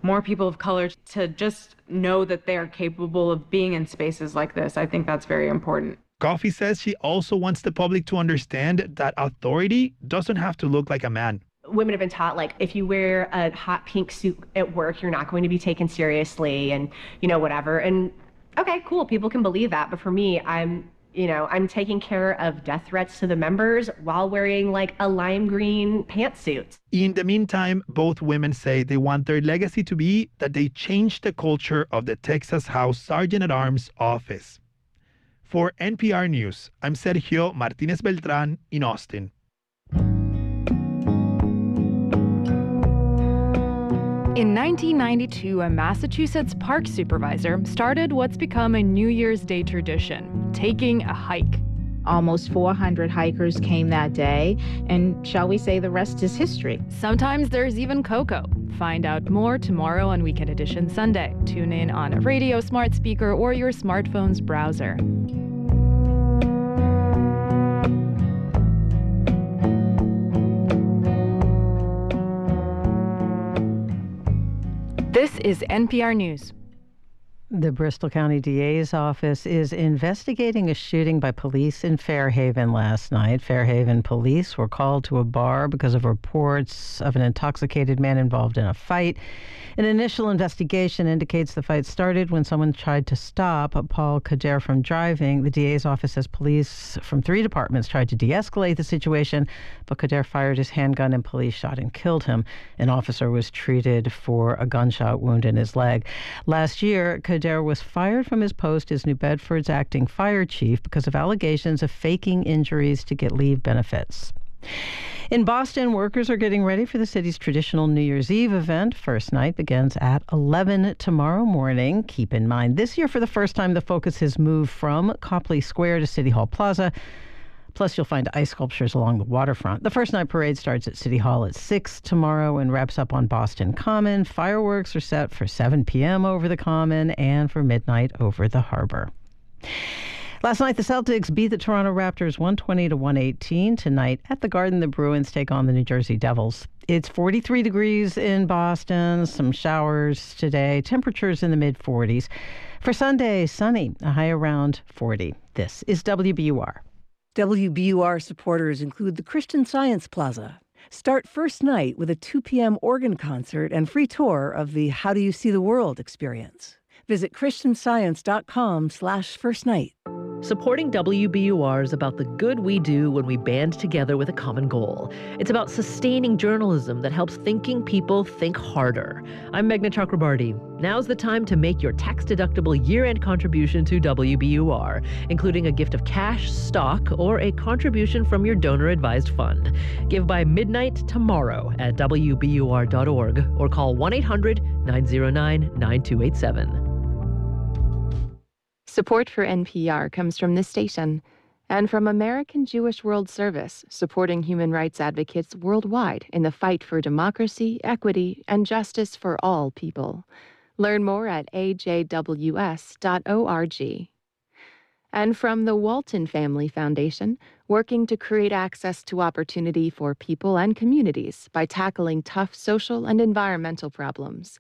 more people of color to just know that they are capable of being in spaces like this. I think that's very important. Coffey says she also wants the public to understand that authority doesn't have to look like a man. Women have been taught, like, if you wear a hot pink suit at work, you're not going to be taken seriously and, you know, whatever. And okay, cool, people can believe that. But for me, I'm, you know, I'm taking care of death threats to the members while wearing, like, a lime green pantsuit. In the meantime, both women say they want their legacy to be that they changed the culture of the Texas House Sergeant at Arms office. For N P R News, I'm Sergio Martinez Beltran in Austin. In nineteen ninety-two, a Massachusetts park supervisor started what's become a New Year's Day tradition, taking a hike. Almost four hundred hikers came that day, and shall we say the rest is history. Sometimes there's even cocoa. Find out more tomorrow on Weekend Edition Sunday. Tune in on a radio, smart speaker, or your smartphone's browser. This is N P R News. The Bristol County D A's office is investigating a shooting by police in Fairhaven last night. Fairhaven police were called to a bar because of reports of an intoxicated man involved in a fight. An initial investigation indicates the fight started when someone tried to stop Paul Kader from driving. The D A's office says police from three departments tried to de-escalate the situation, but Kader fired his handgun and police shot and killed him. An officer was treated for a gunshot wound in his leg. Last year, Kader Kader was fired from his post as New Bedford's acting fire chief because of allegations of faking injuries to get leave benefits. In Boston, workers are getting ready for the city's traditional New Year's Eve event. First night begins at eleven tomorrow morning. Keep in mind, this year for the first time, the focus has moved from Copley Square to City Hall Plaza. Plus, you'll find ice sculptures along the waterfront. The first night parade starts at City Hall at six tomorrow and wraps up on Boston Common. Fireworks are set for seven p.m. over the Common and for midnight over the harbor. Last night, the Celtics beat the Toronto Raptors one twenty to one eighteen. Tonight, at the Garden, the Bruins take on the New Jersey Devils. It's forty-three degrees in Boston, some showers today, temperatures in the mid forties. For Sunday, sunny, a high around forty. This is W B U R. W B U R supporters include the Christian Science Plaza. Start first night with a two p.m. organ concert and free tour of the How Do You See the World experience. Visit christianscience.com slash first night. Supporting W B U R is about the good we do when we band together with a common goal. It's about sustaining journalism that helps thinking people think harder. I'm Meghna Chakrabarty. Now's the time to make your tax-deductible year-end contribution to W B U R, including a gift of cash, stock, or a contribution from your donor-advised fund. Give by midnight tomorrow at W B U R dot org or call one eight hundred nine zero nine nine two eight seven. Support for N P R comes from this station and from American Jewish World Service, supporting human rights advocates worldwide in the fight for democracy, equity, and justice for all people. Learn more at a j w s dot org. And from the Walton Family Foundation, working to create access to opportunity for people and communities by tackling tough social and environmental problems.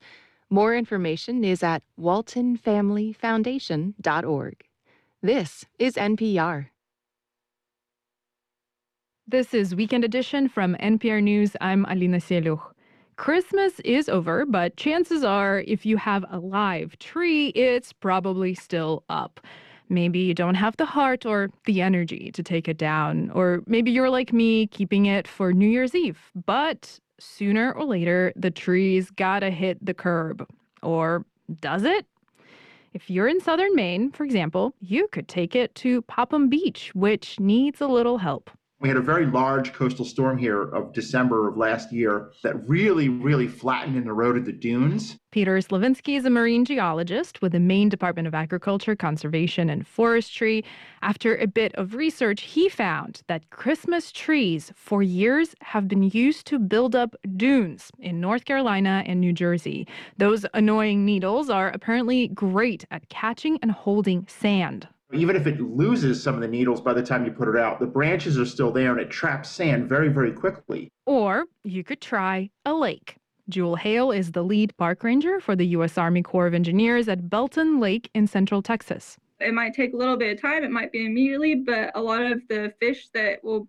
More information is at walton family foundation dot org. This is N P R. This is Weekend Edition from N P R News. I'm Alina Selyukh. Christmas is over, but chances are if you have a live tree, it's probably still up. Maybe you don't have the heart or the energy to take it down, or maybe you're like me, keeping it for New Year's Eve. But sooner or later, the tree's gotta hit the curb. Or does it? If you're in southern Maine, for example, you could take it to Popham Beach, which needs a little help. We had a very large coastal storm here of December of last year that really, really flattened and eroded the dunes. Peter Slavinsky is a marine geologist with the Maine Department of Agriculture, Conservation, and Forestry. After a bit of research, he found that Christmas trees for years have been used to build up dunes in North Carolina and New Jersey. Those annoying needles are apparently great at catching and holding sand. Even if it loses some of the needles by the time you put it out, the branches are still there and it traps sand very, very quickly. Or you could try a lake. Jewel Hale is the lead park ranger for the U S Army Corps of Engineers at Belton Lake in central Texas. It might take a little bit of time. It might be immediately, but a lot of the fish that will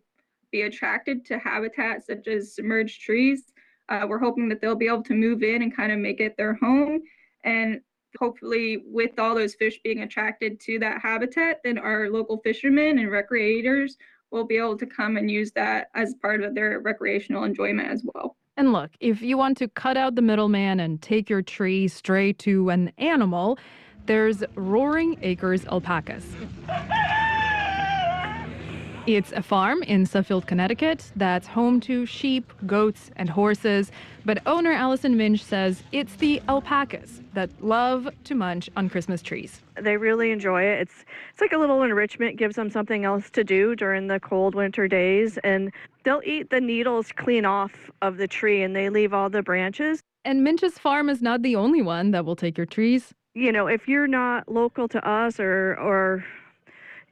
be attracted to habitats such as submerged trees, uh, we're hoping that they'll be able to move in and kind of make it their home. And hopefully, with all those fish being attracted to that habitat, then our local fishermen and recreators will be able to come and use that as part of their recreational enjoyment as well. And look, if you want to cut out the middleman and take your tree straight to an animal, there's Roaring Acres Alpacas. It's a farm in Suffield, Connecticut, that's home to sheep, goats, and horses. But owner Allison Minch says it's the alpacas that love to munch on Christmas trees. They really enjoy it. It's it's like a little enrichment, gives them something else to do during the cold winter days. And they'll eat the needles clean off of the tree, and they leave all the branches. And Minch's farm is not the only one that will take your trees. You know, if you're not local to us or or...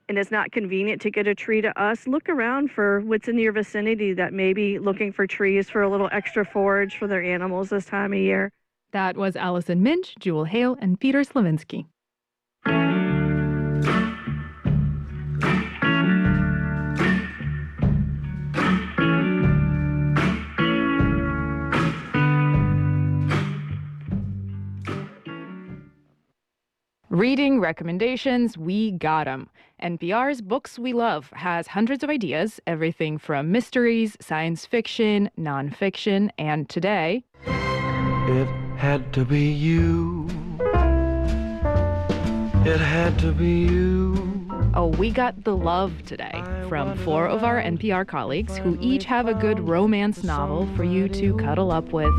and it's not convenient to get a tree to us, look around for what's in your vicinity that may be looking for trees for a little extra forage for their animals this time of year. That was Allison Minch, Jewel Hale, and Peter Slavinsky. Reading recommendations, we got 'em. N P R's Books We Love has hundreds of ideas, everything from mysteries, science fiction, nonfiction, and today... It had to be you. It had to be you. Oh, we got the love today from four of our N P R colleagues who each have a good romance novel for you to cuddle up with.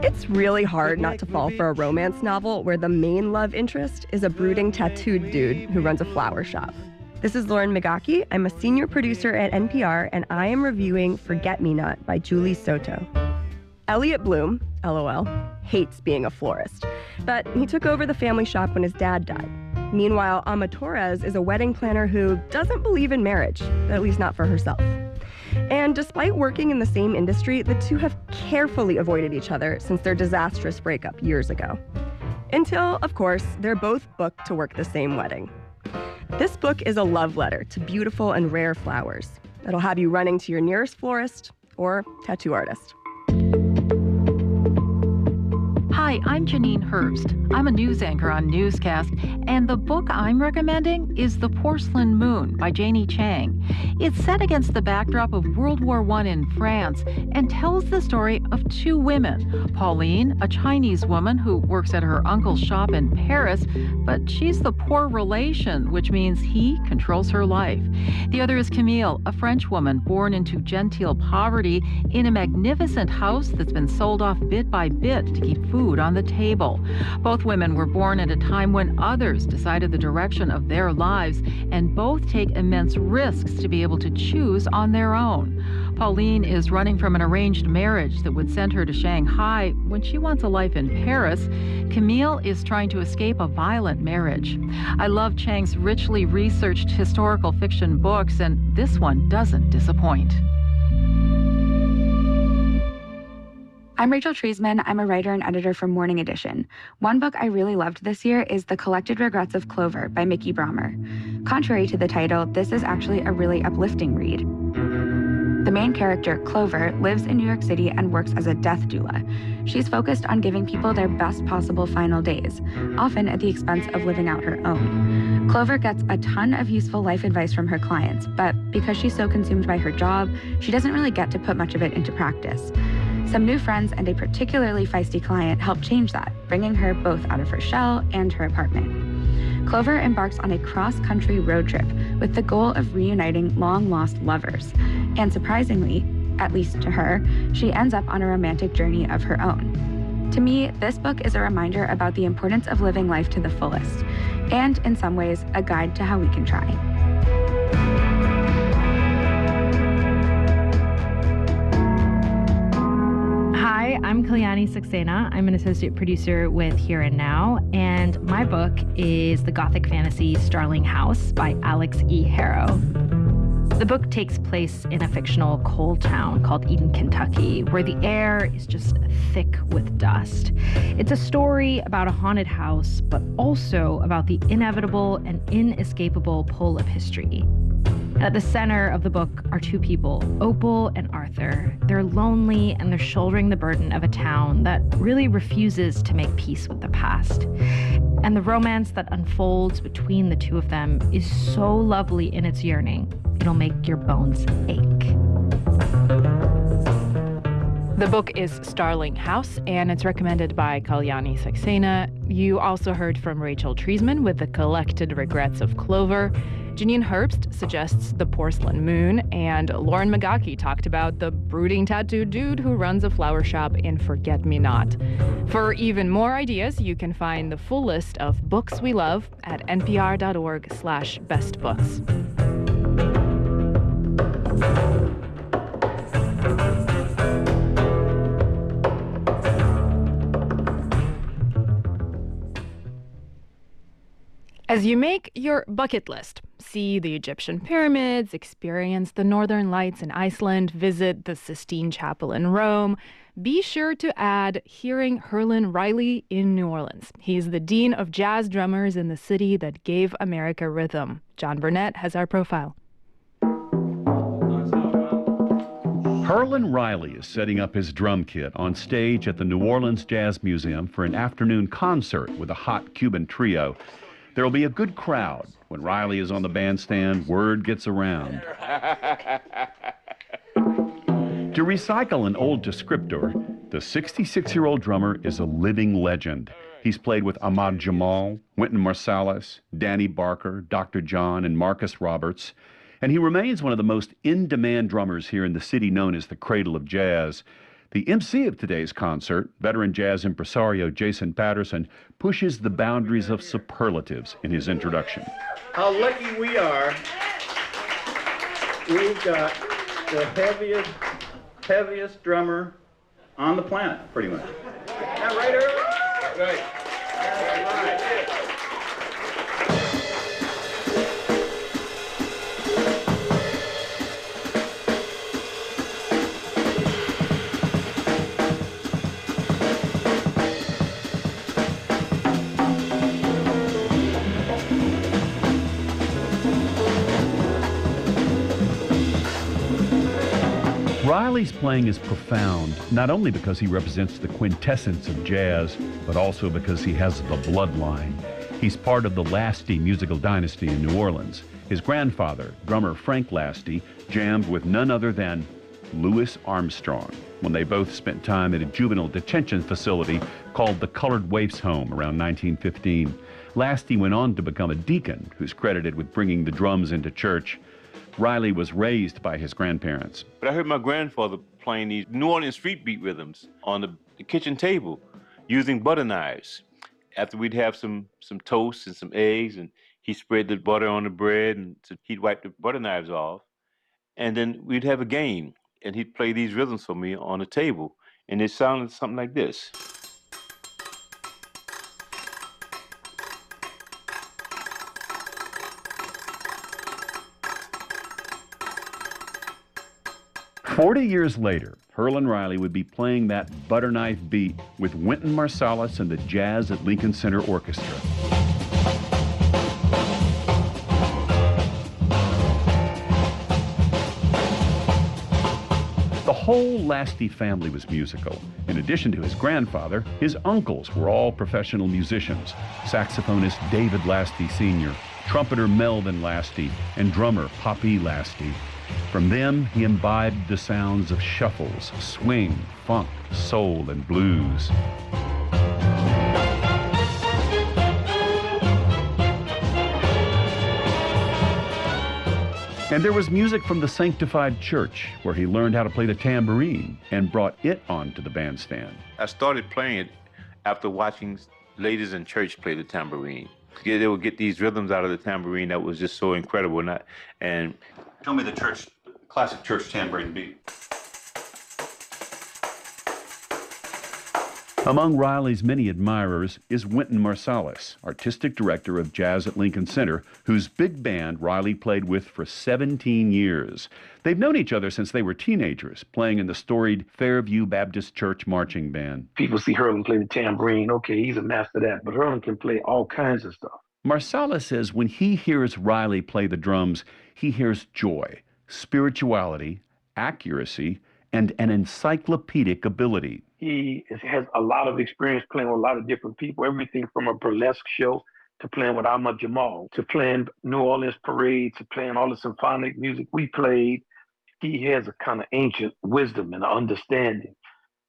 It's really hard not to fall for a romance novel where the main love interest is a brooding tattooed dude who runs a flower shop. This is Lauren Migaki. I'm a senior producer at N P R, and I am reviewing Forget Me Not by Julie Soto. Elliot Bloom, LOL, hates being a florist, but he took over the family shop when his dad died. Meanwhile, Ama Torres is a wedding planner who doesn't believe in marriage, at least not for herself. And despite working in the same industry, the two have carefully avoided each other since their disastrous breakup years ago. Until, of course, they're both booked to work the same wedding. This book is a love letter to beautiful and rare flowers. It'll have you running to your nearest florist or tattoo artist. Hi, I'm Janine Herbst. I'm a news anchor on Newscast, and the book I'm recommending is The Porcelain Moon by Janie Chang. It's set against the backdrop of World War One in France and tells the story of two women, Pauline, a Chinese woman who works at her uncle's shop in Paris, but she's the poor relation, which means he controls her life. The other is Camille, a French woman born into genteel poverty in a magnificent house that's been sold off bit by bit to keep food on the table. Both women were born at a time when others decided the direction of their lives, and both take immense risks to be able to choose on their own. Pauline is running from an arranged marriage that would send her to Shanghai when she wants a life in Paris. Camille is trying to escape a violent marriage. I love Chang's richly researched historical fiction books, and this one doesn't disappoint. I'm Rachel Treisman. I'm a writer and editor for Morning Edition. One book I really loved this year is The Collected Regrets of Clover by Mickey Brommer. Contrary to the title, this is actually a really uplifting read. The main character, Clover, lives in New York City and works as a death doula. She's focused on giving people their best possible final days, often at the expense of living out her own. Clover gets a ton of useful life advice from her clients, but because she's so consumed by her job, she doesn't really get to put much of it into practice. Some new friends and a particularly feisty client help change that, bringing her both out of her shell and her apartment. Clover embarks on a cross-country road trip with the goal of reuniting long-lost lovers. And surprisingly, at least to her, she ends up on a romantic journey of her own. To me, this book is a reminder about the importance of living life to the fullest, and in some ways, a guide to how we can try. Hi, I'm Kalyani Saxena. I'm an associate producer with Here and Now, and my book is the gothic fantasy Starling House by Alex E. Harrow. The book takes place in a fictional coal town called Eden, Kentucky, where the air is just thick with dust. It's a story about a haunted house, but also about the inevitable and inescapable pull of history. And at the center of the book are two people, Opal and Arthur. They're lonely and they're shouldering the burden of a town that really refuses to make peace with the past. And the romance that unfolds between the two of them is so lovely in its yearning, it'll make your bones ache. The book is Starling House, and it's recommended by Kalyani Saxena. You also heard from Rachel Treisman with The Collected Regrets of Clover. Janine Herbst suggests The Porcelain Moon, and Lauren Migaki talked about the brooding tattooed dude who runs a flower shop in Forget Me Not. For even more ideas, you can find the full list of books we love at npr.org slash bestbooks. As you make your bucket list, see the Egyptian pyramids, experience the Northern Lights in Iceland, visit the Sistine Chapel in Rome, be sure to add hearing Herlin Riley in New Orleans. He's the dean of jazz drummers in the city that gave America rhythm. John Burnett has our profile. Herlin Riley is setting up his drum kit on stage at the New Orleans Jazz Museum for an afternoon concert with a hot Cuban trio. There'll be a good crowd. When Riley is on the bandstand, word gets around. To recycle an old descriptor, the sixty-six-year-old drummer is a living legend. He's played with Ahmad Jamal, Wynton Marsalis, Danny Barker, Doctor John, and Marcus Roberts. And he remains one of the most in-demand drummers here in the city known as the Cradle of Jazz. The M C of today's concert, veteran jazz impresario Jason Patterson, pushes the boundaries of superlatives in his introduction. How lucky we are. We've got the heaviest, heaviest drummer on the planet, pretty much. That right, Irvin? Right. That's right. Riley's playing is profound, not only because he represents the quintessence of jazz, but also because he has the bloodline. He's part of the Lasty musical dynasty in New Orleans. His grandfather, drummer Frank Lasty, jammed with none other than Louis Armstrong when they both spent time at a juvenile detention facility called the Colored Waifs Home around nineteen fifteen. Lasty went on to become a deacon who's credited with bringing the drums into church. Riley was raised by his grandparents. But I heard my grandfather playing these New Orleans street beat rhythms on the, the kitchen table using butter knives. After we'd have some, some toast and some eggs, and he spread the butter on the bread, and so he'd wipe the butter knives off. And then we'd have a game, and he'd play these rhythms for me on the table. And it sounded something like this. Forty years later, Herlin Riley would be playing that butter knife beat with Wynton Marsalis and the Jazz at Lincoln Center Orchestra. The whole Lasty family was musical. In addition to his grandfather, his uncles were all professional musicians. Saxophonist David Lasty Senior, trumpeter Melvin Lasty, and drummer Poppy Lasty. From them, he imbibed the sounds of shuffles, swing, funk, soul, and blues. And there was music from the Sanctified Church, where he learned how to play the tambourine and brought it onto the bandstand. I started playing it after watching ladies in church play the tambourine. They would get these rhythms out of the tambourine that was just so incredible. And, I, and Show me the church, classic church tambourine beat. Among Riley's many admirers is Wynton Marsalis, artistic director of Jazz at Lincoln Center, whose big band Riley played with for seventeen years. They've known each other since they were teenagers, playing in the storied Fairview Baptist Church marching band. People see Herlin play the tambourine. Okay, he's a master of that, but Herlin can play all kinds of stuff. Marsalis says when he hears Riley play the drums, he hears joy, spirituality, accuracy, and an encyclopedic ability. He has a lot of experience playing with a lot of different people, everything from a burlesque show to playing with Ahmad Jamal, to playing New Orleans Parade, to playing all the symphonic music we played. He has a kind of ancient wisdom and understanding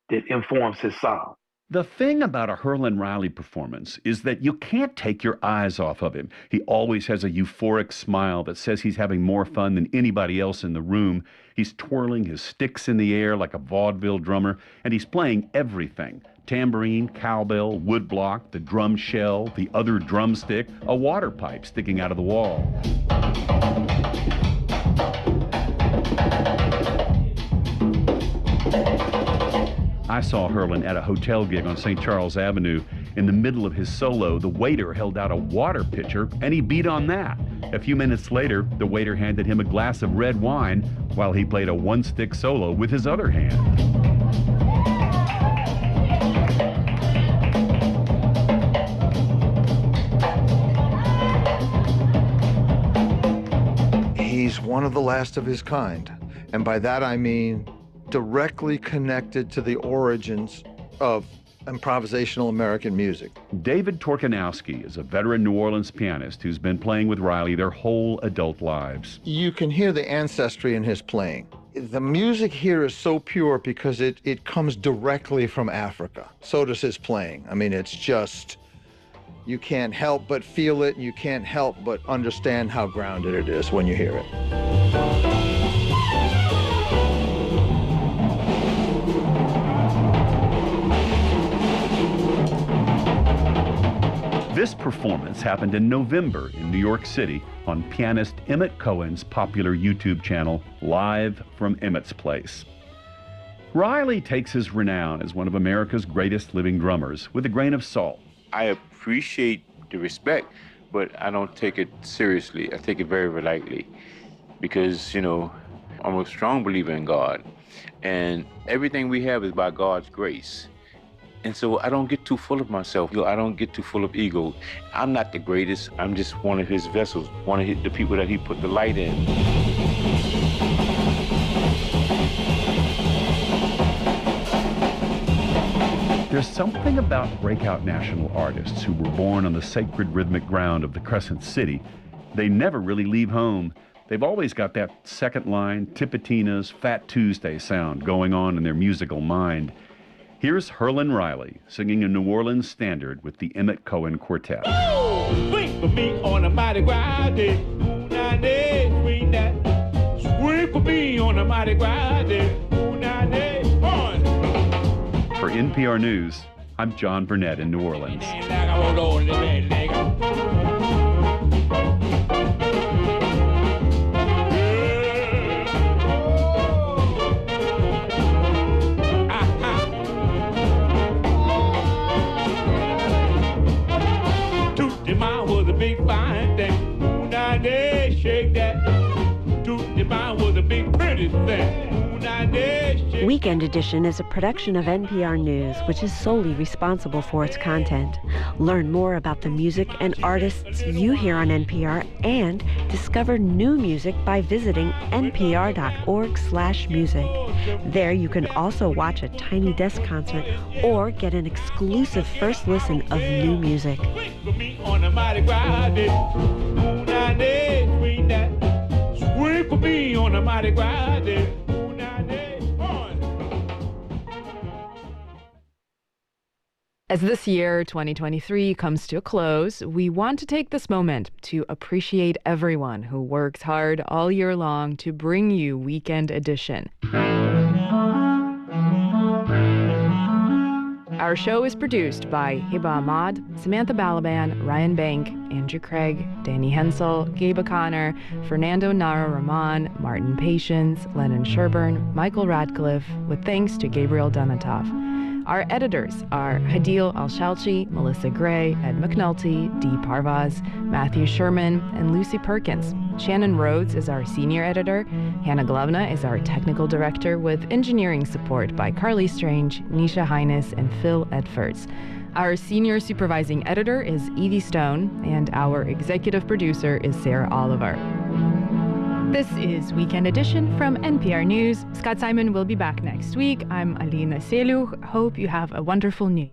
that informs his sound. The thing about a Herlin Riley performance is that you can't take your eyes off of him. He always has a euphoric smile that says he's having more fun than anybody else in the room. He's twirling his sticks in the air like a vaudeville drummer, and he's playing everything. Tambourine, cowbell, woodblock, the drum shell, the other drumstick, a water pipe sticking out of the wall. I saw Herlin at a hotel gig on Saint Charles Avenue. In the middle of his solo, the waiter held out a water pitcher, and he beat on that. A few minutes later, the waiter handed him a glass of red wine while he played a one-stick solo with his other hand. He's one of the last of his kind, and by that I mean directly connected to the origins of improvisational American music. David Torkanowski is a veteran New Orleans pianist who's been playing with Riley their whole adult lives. You can hear the ancestry in his playing. The music here is so pure because it, it comes directly from Africa. So does his playing. I mean, it's just, you can't help but feel it. You can't help but understand how grounded it is when you hear it. This performance happened in November in New York City on pianist Emmett Cohen's popular YouTube channel, Live from Emmett's Place. Riley takes his renown as one of America's greatest living drummers with a grain of salt. I appreciate the respect, but I don't take it seriously. I take it very, very lightly because, you know, I'm a strong believer in God, and everything we have is by God's grace. And so I don't get too full of myself. You know, I don't get too full of ego. I'm not the greatest. I'm just one of his vessels, one of his, the people that he put the light in. There's something about breakout national artists who were born on the sacred rhythmic ground of the Crescent City. They never really leave home. They've always got that second line, Tipitina's Fat Tuesday sound going on in their musical mind. Here's Herlin Riley singing a New Orleans standard with the Emmett Cohen Quartet. Oh, swing for me on a Mardi Gras day, ooh, nah, day, swing that. Swing for me on a Mardi Gras day, ooh, nah, day, on. For N P R News, I'm John Burnett in New Orleans. Weekend Edition is a production of N P R News, which is solely responsible for its content. Learn more about the music and artists you hear on N P R and discover new music by visiting N P R dot org slash music. There you can also watch a Tiny Desk concert or get an exclusive first listen of new music. As this year, twenty twenty-three, comes to a close, we want to take this moment to appreciate everyone who works hard all year long to bring you Weekend Edition. Our show is produced by Hiba Ahmad, Samantha Balaban, Ryan Bank, Andrew Craig, Danny Hensel, Gabe O'Connor, Fernando Nara-Rahman, Martin Patience, Lennon Sherburn, Michael Radcliffe, with thanks to Gabriel Donatov. Our editors are Hadil Al-Shalchi, Melissa Gray, Ed McNulty, Dee Parvaz, Matthew Sherman, and Lucy Perkins. Shannon Rhodes is our senior editor. Hannah Glovna is our technical director, with engineering support by Carly Strange, Nisha Hines, and Phil Edfords. Our senior supervising editor is Evie Stone, and our executive producer is Sarah Oliver. This is Weekend Edition from N P R News. Scott Simon will be back next week. I'm Alina Selyukh. Hope you have a wonderful new year.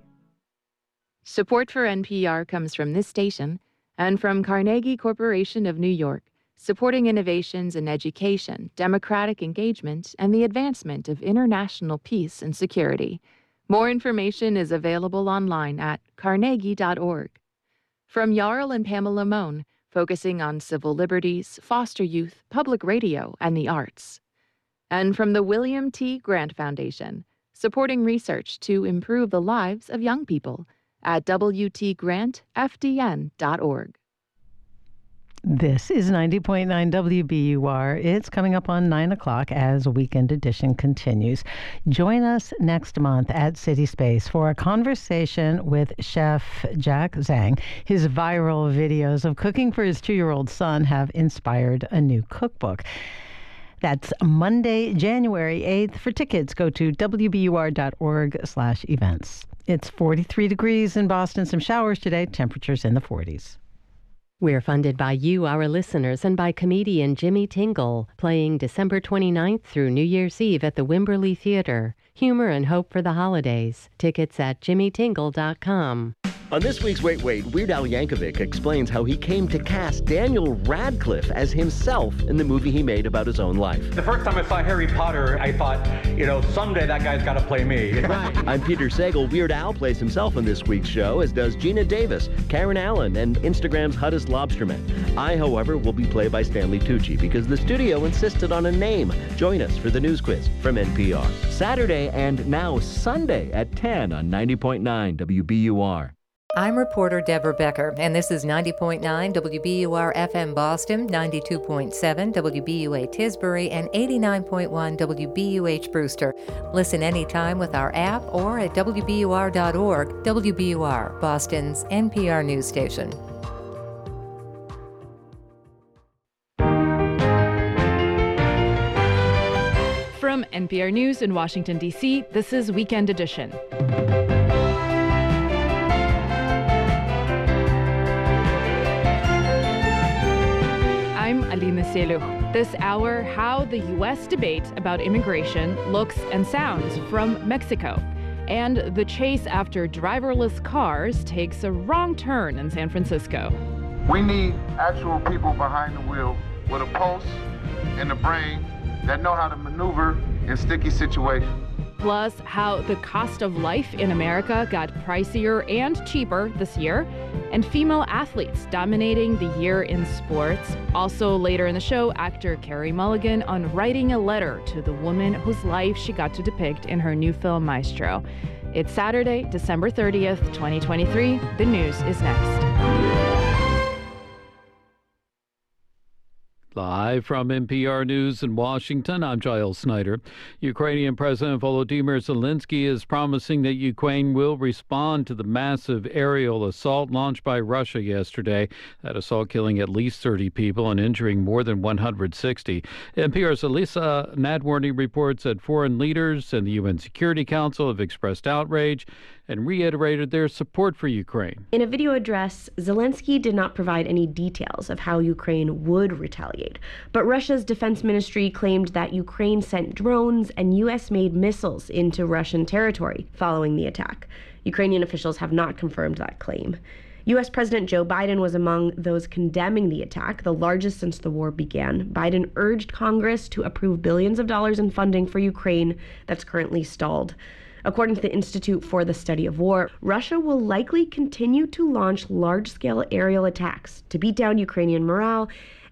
Support for N P R comes from this station and from Carnegie Corporation of New York, supporting innovations in education, democratic engagement, and the advancement of international peace and security. More information is available online at carnegie dot org. From Jarl and Pamela Moen, focusing on civil liberties, foster youth, public radio, and the arts. And from the William T. Grant Foundation, supporting research to improve the lives of young people at w t grant f d n dot org. This is ninety point nine W B U R. It's coming up on nine o'clock as Weekend Edition continues. Join us next month at City Space for a conversation with Chef Jack Zhang. His viral videos of cooking for his two-year-old son have inspired a new cookbook. That's Monday, January eighth. For tickets, go to w b u r dot org slash events. It's forty-three degrees in Boston. Some showers today. Temperatures in the forties. We're funded by you, our listeners, and by comedian Jimmy Tingle, playing December twenty-ninth through New Year's Eve at the Wimberley Theater. Humor and hope for the holidays. Tickets at jimmy tingle dot com. On this week's Wait Wait, Weird Al Yankovic explains how he came to cast Daniel Radcliffe as himself in the movie he made about his own life. The first time I saw Harry Potter, I thought, you know, someday that guy's got to play me. Right. I'm Peter Sagal. Weird Al plays himself on this week's show, as does Gina Davis, Karen Allen, and Instagram's hottest lobsterman. I, however, will be played by Stanley Tucci because the studio insisted on a name. Join us for the news quiz from N P R. Saturday and now Sunday at ten on ninety point nine W B U R. I'm reporter Deborah Becker, and this is ninety point nine W B U R F M Boston, ninety-two point seven W B U A Tisbury, and eighty-nine point one W B U H Brewster. Listen anytime with our app or at W B U R dot org, W B U R, Boston's N P R news station. From N P R News in Washington, D C, this is Weekend Edition. I'm Alina Selyukh. This hour, how the U S debate about immigration looks and sounds from Mexico. And the chase after driverless cars takes a wrong turn in San Francisco. We need actual people behind the wheel with a pulse and a brain that know how to maneuver in sticky situations. Plus, how the cost of life in America got pricier and cheaper this year, and female athletes dominating the year in sports. Also, later in the show, actor Carey Mulligan on writing a letter to the woman whose life she got to depict in her new film, Maestro. It's Saturday, December thirtieth, twenty twenty-three. The news is next. Live from N P R News in Washington, I'm Giles Snyder. Ukrainian President Volodymyr Zelensky is promising that Ukraine will respond to the massive aerial assault launched by Russia yesterday. That assault killing at least thirty people and injuring more than one hundred sixty. N P R's Elisa Nadworny reports that foreign leaders and the U N Security Council have expressed outrage and reiterated their support for Ukraine. In a video address, Zelensky did not provide any details of how Ukraine would retaliate, but Russia's defense ministry claimed that Ukraine sent drones and U S-made missiles into Russian territory following the attack. Ukrainian officials have not confirmed that claim. U S President Joe Biden was among those condemning the attack, the largest since the war began. Biden urged Congress to approve billions of dollars in funding for Ukraine that's currently stalled. According to the Institute for the Study of War, Russia will likely continue to launch large-scale aerial attacks to beat down Ukrainian morale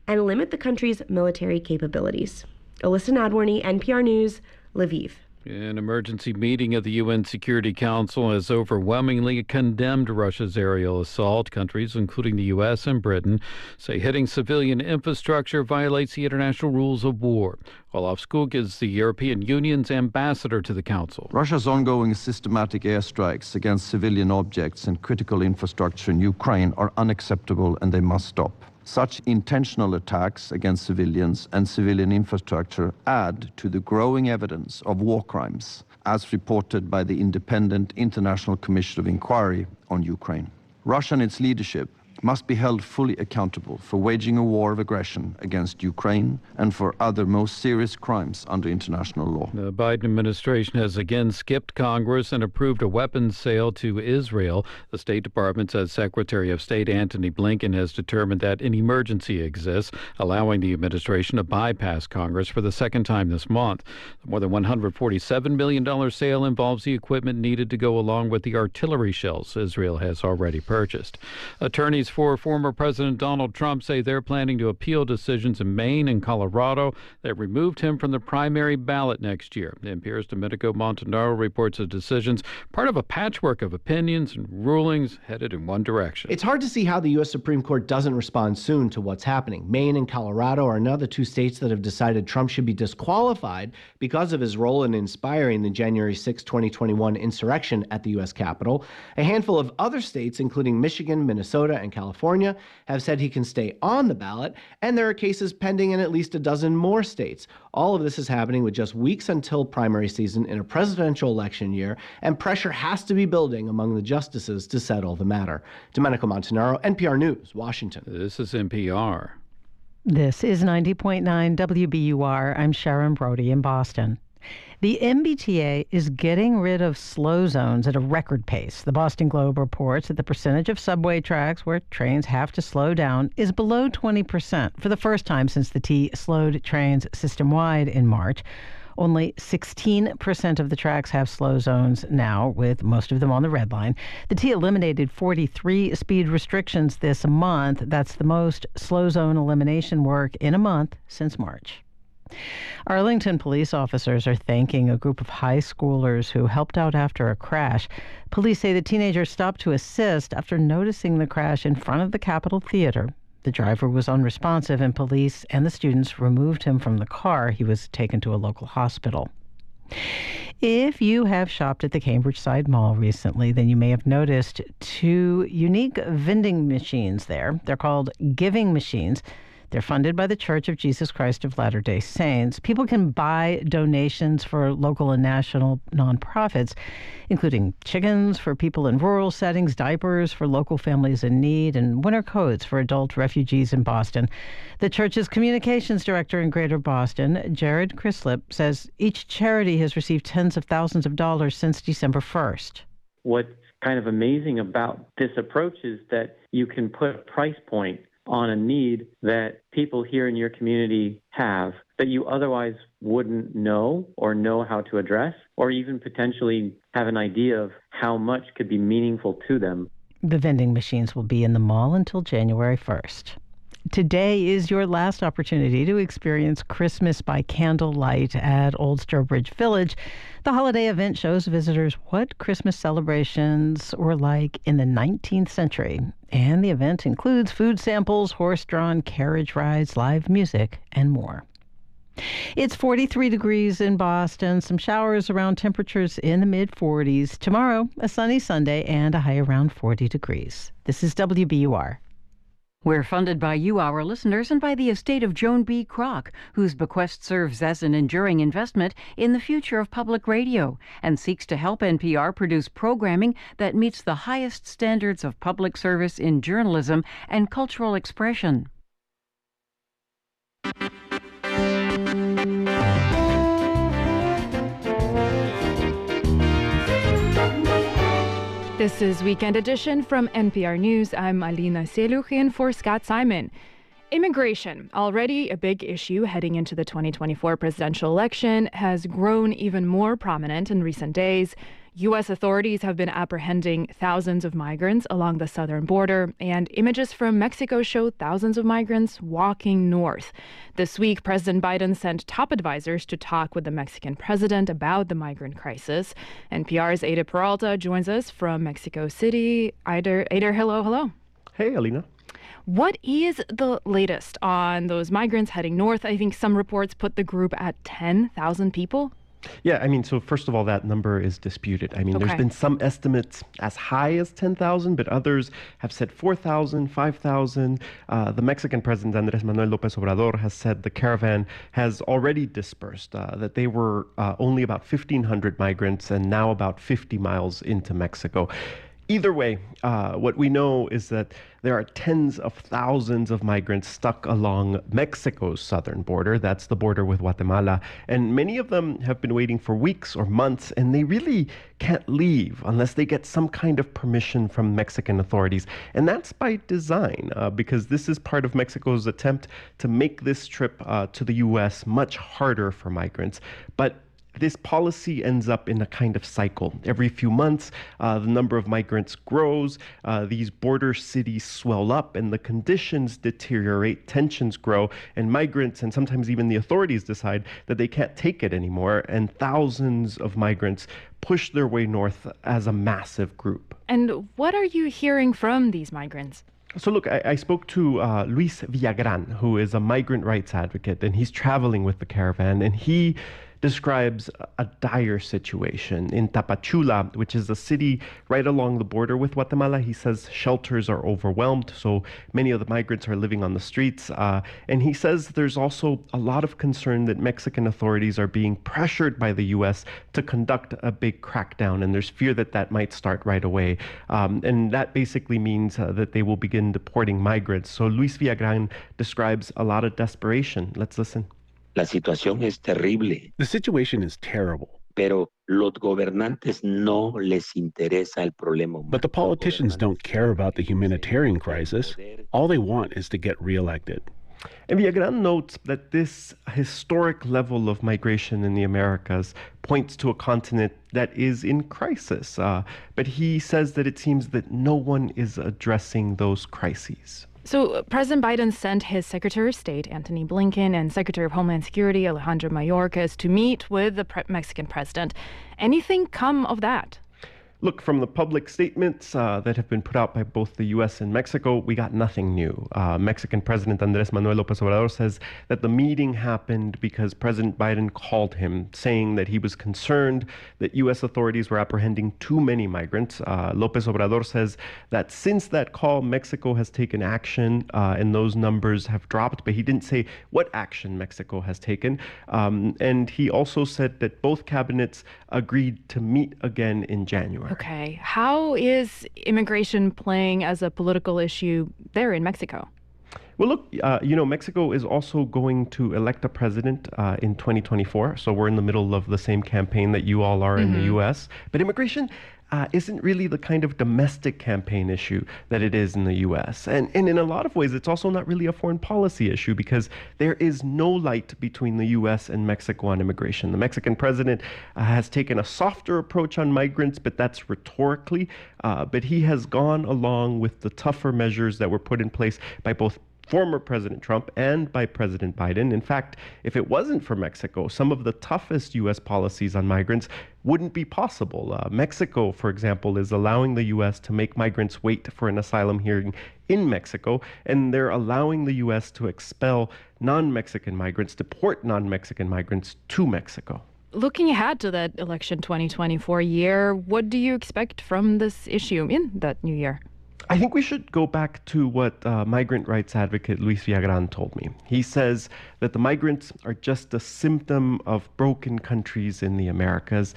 and limit the country's military capabilities. Alyssa Nadworny, N P R News, Lviv. An emergency meeting of the U N Security Council has overwhelmingly condemned Russia's aerial assault. Countries, including the U S and Britain, say hitting civilian infrastructure violates the international rules of war. Olaf Skog is the European Union's ambassador to the Council. Russia's ongoing systematic airstrikes against civilian objects and critical infrastructure in Ukraine are unacceptable and they must stop. Such intentional attacks against civilians and civilian infrastructure add to the growing evidence of war crimes, as reported by the Independent International Commission of Inquiry on Ukraine. Russia and its leadership must be held fully accountable for waging a war of aggression against Ukraine and for other most serious crimes under international law. The Biden administration has again skipped Congress and approved a weapons sale to Israel. The State Department says Secretary of State Antony Blinken has determined that an emergency exists, allowing the administration to bypass Congress for the second time this month. The more than one hundred forty-seven million dollars sale involves the equipment needed to go along with the artillery shells Israel has already purchased. Attorneys for former President Donald Trump say they're planning to appeal decisions in Maine and Colorado that removed him from the primary ballot next year. N P R's Domenico Montanaro reports the decisions, part of a patchwork of opinions and rulings headed in one direction. It's hard to see how the U S Supreme Court doesn't respond soon to what's happening. Maine and Colorado are another two states that have decided Trump should be disqualified because of his role in inspiring the January sixth, twenty twenty-one insurrection at the U S Capitol. A handful of other states, including Michigan, Minnesota, and California have said he can stay on the ballot, and there are cases pending in at least a dozen more states. All of this is happening with just weeks until primary season in a presidential election year, and pressure has to be building among the justices to settle the matter. Domenico Montanaro, N P R News, Washington. This is N P R. This is ninety point nine W B U R. I'm Sharon Brody in Boston. The M B T A is getting rid of slow zones at a record pace. The Boston Globe reports that the percentage of subway tracks where trains have to slow down is below twenty percent for the first time since the T slowed trains system-wide in March. Only sixteen percent of the tracks have slow zones now, with most of them on the red line. The T eliminated forty-three speed restrictions this month. That's the most slow zone elimination work in a month since March. Arlington police officers are thanking a group of high schoolers who helped out after a crash. Police say the teenager stopped to assist after noticing the crash in front of the Capitol Theater. The driver was unresponsive, and police and the students removed him from the car. He was taken to a local hospital. If you have shopped at the Cambridge Side Mall recently, then you may have noticed two unique vending machines there. They're called giving machines. They're funded by the Church of Jesus Christ of Latter-day Saints. People can buy donations for local and national nonprofits, including chickens for people in rural settings, diapers for local families in need, and winter coats for adult refugees in Boston. The Church's communications director in Greater Boston, Jared Chrislip, says each charity has received tens of thousands of dollars since December first. What's kind of amazing about this approach is that you can put a price point on a need that people here in your community have that you otherwise wouldn't know or know how to address, or even potentially have an idea of how much could be meaningful to them. The vending machines will be in the mall until January first. Today is your last opportunity to experience Christmas by candlelight at Old Sturbridge Village. The holiday event shows visitors what Christmas celebrations were like in the nineteenth century. And the event includes food samples, horse-drawn carriage rides, live music, and more. It's forty-three degrees in Boston, some showers around temperatures in the mid forties. Tomorrow, a sunny Sunday and a high around forty degrees. This is W B U R. We're funded by you, our listeners, and by the estate of Joan B. Kroc, whose bequest serves as an enduring investment in the future of public radio and seeks to help N P R produce programming that meets the highest standards of public service in journalism and cultural expression. This is Weekend Edition from N P R News. I'm Alina Selyukh in for Scott Simon. Immigration, already a big issue heading into the twenty twenty-four presidential election, has grown even more prominent in recent days. U S authorities have been apprehending thousands of migrants along the southern border, and images from Mexico show thousands of migrants walking north. This week, President Biden sent top advisors to talk with the Mexican president about the migrant crisis. N P R's Eider Peralta joins us from Mexico City. Eider, Eider, hello, hello. Hey, Alina. What is the latest on those migrants heading north? I think some reports put the group at ten thousand people. Yeah, I mean, so first of all, that number is disputed. I mean, okay. There's been some estimates as high as ten thousand, but others have said four thousand, five thousand. Uh, the Mexican president, Andrés Manuel López Obrador, has said the caravan has already dispersed, uh, that they were uh, only about fifteen hundred migrants and now about fifty miles into Mexico. Either way, uh, what we know is that there are tens of thousands of migrants stuck along Mexico's southern border. That's the border with Guatemala. And many of them have been waiting for weeks or months, and they really can't leave unless they get some kind of permission from Mexican authorities. And that's by design, uh, because this is part of Mexico's attempt to make this trip uh, to the U S much harder for migrants. But this policy ends up in a kind of cycle. Every few months, uh, the number of migrants grows, uh, these border cities swell up, and the conditions deteriorate, tensions grow, and migrants and sometimes even the authorities decide that they can't take it anymore, and thousands of migrants push their way north as a massive group. And what are you hearing from these migrants? So look, I, I spoke to uh, Luis Villagran, who is a migrant rights advocate, and he's traveling with the caravan, and he describes a dire situation in Tapachula, which is a city right along the border with Guatemala. He says shelters are overwhelmed, so many of the migrants are living on the streets. Uh, and he says there's also a lot of concern that Mexican authorities are being pressured by the U S to conduct a big crackdown, and there's fear that that might start right away. Um, and that basically means uh, that they will begin deporting migrants. So Luis Villagran describes a lot of desperation. Let's listen. La situación es terrible. The situation is terrible. Pero los gobernantes no les interesa el problema humano. But the politicians don't care about the humanitarian crisis. All they want is to get reelected. And Villagran notes that this historic level of migration in the Americas points to a continent that is in crisis. Uh, but he says that it seems that no one is addressing those crises. So President Biden sent his Secretary of State, Antony Blinken, and Secretary of Homeland Security, Alejandro Mayorkas, to meet with the pre- Mexican president. Anything come of that? Look, from the public statements uh, that have been put out by both the U S and Mexico, we got nothing new. Uh, Mexican President Andrés Manuel López Obrador says that the meeting happened because President Biden called him, saying that he was concerned that U S authorities were apprehending too many migrants. Uh, López Obrador says that since that call, Mexico has taken action uh, and those numbers have dropped, but he didn't say what action Mexico has taken. Um, and he also said that both cabinets agreed to meet again in January. Okay. How is immigration playing as a political issue there in Mexico? Well, look, uh, you know, Mexico is also going to elect a president uh, in twenty twenty-four. So we're in the middle of the same campaign that you all are mm-hmm. in the U S. But immigration Uh, isn't really the kind of domestic campaign issue that it is in the U S. And, and in a lot of ways, it's also not really a foreign policy issue because there is no light between the U S and Mexico on immigration. The Mexican president uh, has taken a softer approach on migrants, but that's rhetorically. Uh, but he has gone along with the tougher measures that were put in place by both former President Trump and by President Biden. In fact, if it wasn't for Mexico, some of the toughest U S policies on migrants wouldn't be possible. Uh, Mexico, for example, is allowing the U S to make migrants wait for an asylum hearing in Mexico, and they're allowing the U S to expel non-Mexican migrants, deport non-Mexican migrants to Mexico. Looking ahead to that election twenty twenty-four year, what do you expect from this issue in that new year? I think we should go back to what uh, migrant rights advocate Luis Villagran told me. He says that the migrants are just a symptom of broken countries in the Americas.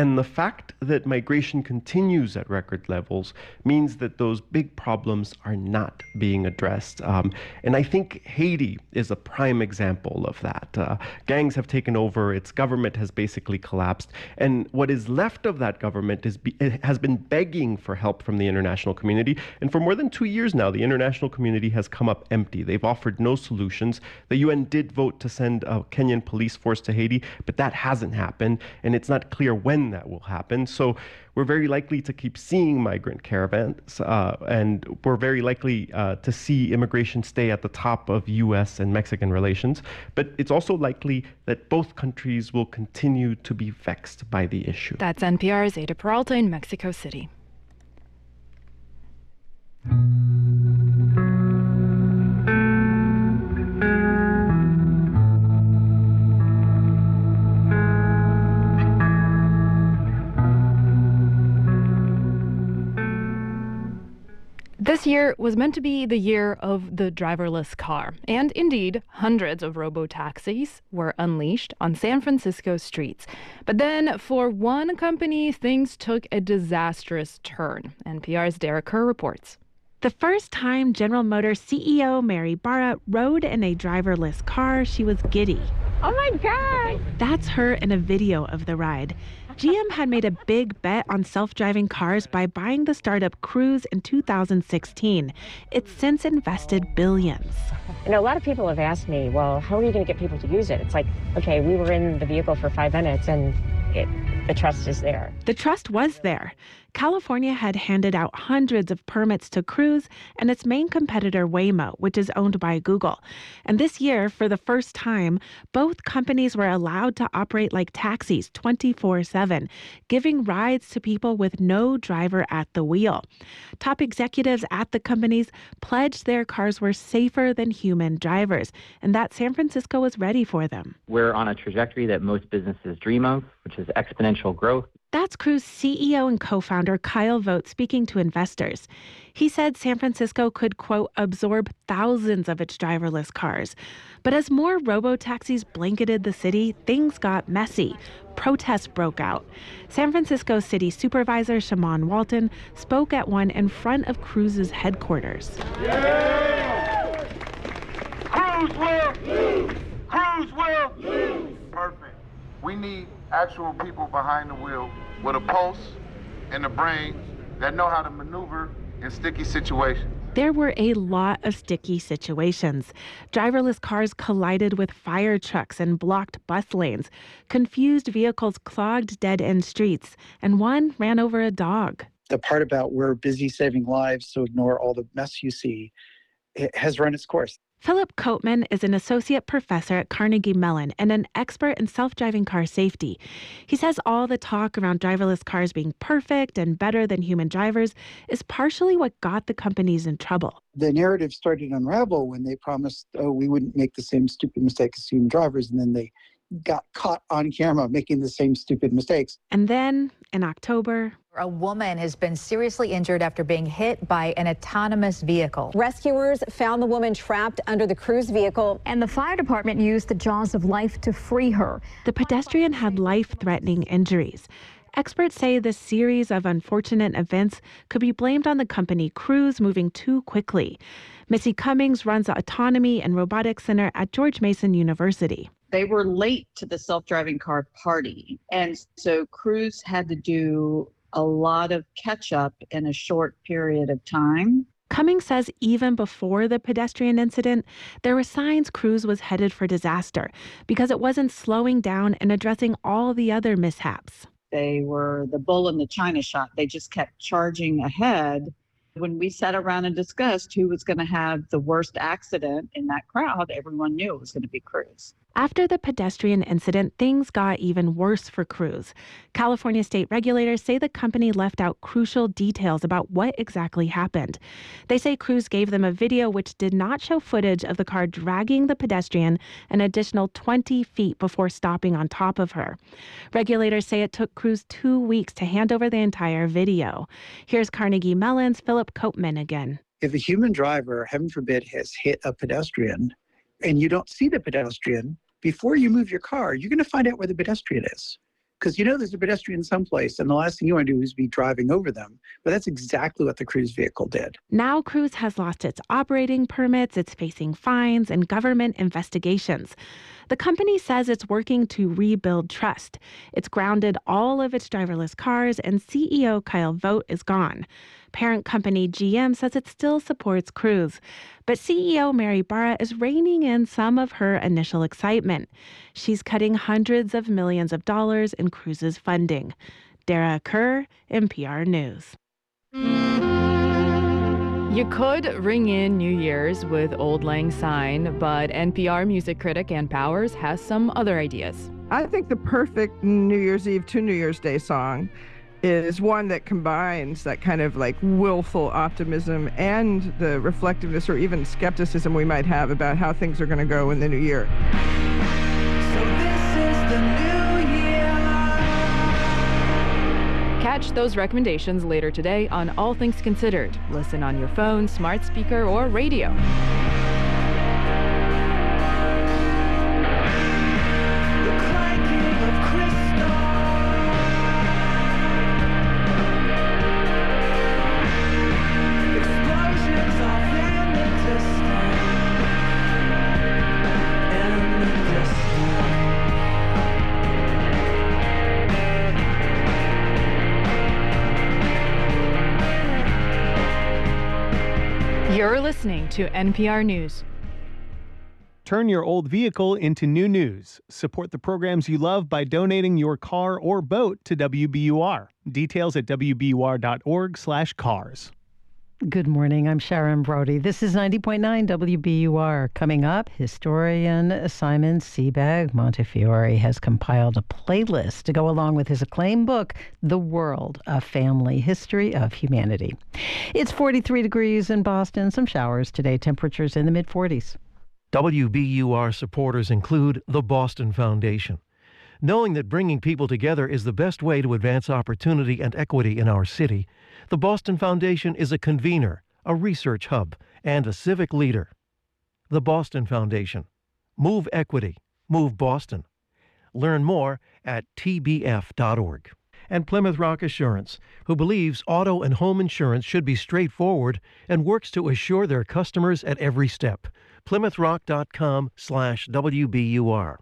And the fact that migration continues at record levels means that those big problems are not being addressed. Um, and I think Haiti is a prime example of that. Uh, gangs have taken over, its government has basically collapsed. And what is left of that government is be- has been begging for help from the international community. And for more than two years now, the international community has come up empty. They've offered no solutions. The U N did vote to send a Kenyan police force to Haiti, but that hasn't happened. And it's not clear when that will happen. So we're very likely to keep seeing migrant caravans, uh, and we're very likely uh, to see immigration stay at the top of U S and Mexican relations. But it's also likely that both countries will continue to be vexed by the issue. That's N P R's Ada Peralta in Mexico City. This year was meant to be the year of the driverless car, and indeed, hundreds of robo-taxis were unleashed on San Francisco streets. But then, for one company, things took a disastrous turn. N P R's Derek Kerr reports. The first time General Motors C E O Mary Barra rode in a driverless car, she was giddy. Oh my God! That's her in a video of the ride. G M had made a big bet on self-driving cars by buying the startup Cruise in two thousand sixteen. It's since invested billions. And a lot of people have asked me, well, how are you going to get people to use it? It's like, okay, we were in the vehicle for five minutes and it, the trust is there. The trust was there. California had handed out hundreds of permits to Cruise and its main competitor Waymo, which is owned by Google. And this year, for the first time, both companies were allowed to operate like taxis twenty-four seven, giving rides to people with no driver at the wheel. Top executives at the companies pledged their cars were safer than human drivers and that San Francisco was ready for them. We're on a trajectory that most businesses dream of, which is exponential growth. That's Cruise C E O and co-founder Kyle Vogt speaking to investors. He said San Francisco could, quote, absorb thousands of its driverless cars. But as more robo-taxis blanketed the city, things got messy. Protests broke out. San Francisco City Supervisor Shimon Walton spoke at one in front of Cruise's headquarters. Yeah! Cruise will lose! Cruise will lose! Perfect. We need actual people behind the wheel with a pulse and a brain that know how to maneuver in sticky situations. There were a lot of sticky situations. Driverless cars collided with fire trucks and blocked bus lanes. Confused vehicles clogged dead-end streets, and one ran over a dog. The part about we're busy saving lives, so ignore all the mess you see, it has run its course. Philip Coatman is an associate professor at Carnegie Mellon and an expert in self-driving car safety. He says all the talk around driverless cars being perfect and better than human drivers is partially what got the companies in trouble. The narrative started to unravel when they promised, oh, we wouldn't make the same stupid mistakes as human drivers, and then they got caught on camera making the same stupid mistakes. And then in October, a woman has been seriously injured after being hit by an autonomous vehicle. Rescuers found the woman trapped under the Cruise vehicle, and the fire department used the jaws of life to free her. The pedestrian had life-threatening injuries. Experts say this series of unfortunate events could be blamed on the company Cruise moving too quickly. Missy Cummings runs the Autonomy and Robotics Center at George Mason University. They were late to the self-driving car party, and so Cruise had to do a lot of catch-up in a short period of time. Cummings says even before the pedestrian incident, there were signs Cruise was headed for disaster because it wasn't slowing down and addressing all the other mishaps. They were the bull in the china shop. They just kept charging ahead. When we sat around and discussed who was going to have the worst accident in that crowd, everyone knew it was going to be Cruise. After the pedestrian incident, things got even worse for Cruise. California state regulators say the company left out crucial details about what exactly happened. They say Cruise gave them a video which did not show footage of the car dragging the pedestrian an additional twenty feet before stopping on top of her. Regulators say it took Cruise two weeks to hand over the entire video. Here's Carnegie Mellon's Philip Coatman again. If a human driver, heaven forbid, has hit a pedestrian, and you don't see the pedestrian, before you move your car, you're going to find out where the pedestrian is. Because you know there's a pedestrian someplace, and the last thing you want to do is be driving over them. But that's exactly what the Cruise vehicle did. Now Cruise has lost its operating permits, it's facing fines, and government investigations. The company says it's working to rebuild trust. It's grounded all of its driverless cars, and C E O Kyle Vogt is gone. Parent company G M says it still supports Cruise. But C E O Mary Barra is reining in some of her initial excitement. She's cutting hundreds of millions of dollars in Cruise's funding. Dara Kerr, N P R News. You could ring in New Year's with Auld Lang Syne, but N P R music critic Ann Powers has some other ideas. I think the perfect New Year's Eve to New Year's Day song is one that combines that kind of like willful optimism and the reflectiveness or even skepticism we might have about how things are going to go in the new year. So this is the new year. Catch those recommendations later today on All Things Considered. Listen on your phone, smart speaker, or radio. You're listening to N P R News. Turn your old vehicle into new news. Support the programs you love by donating your car or boat to W B U R. Details at W B U R dot org slash cars. Good morning. I'm Sharon Brody. This is ninety point nine W B U R. Coming up, historian Simon Sebag Montefiore has compiled a playlist to go along with his acclaimed book, The World, A Family History of Humanity. It's forty-three degrees in Boston. Some showers today. Temperatures in the mid forties. W B U R supporters include the Boston Foundation. Knowing that bringing people together is the best way to advance opportunity and equity in our city, the Boston Foundation is a convener, a research hub, and a civic leader. The Boston Foundation. Move equity. Move Boston. Learn more at T B F dot org. And Plymouth Rock Assurance, who believes auto and home insurance should be straightforward and works to assure their customers at every step. Plymouth Rock dot com slash W B U R.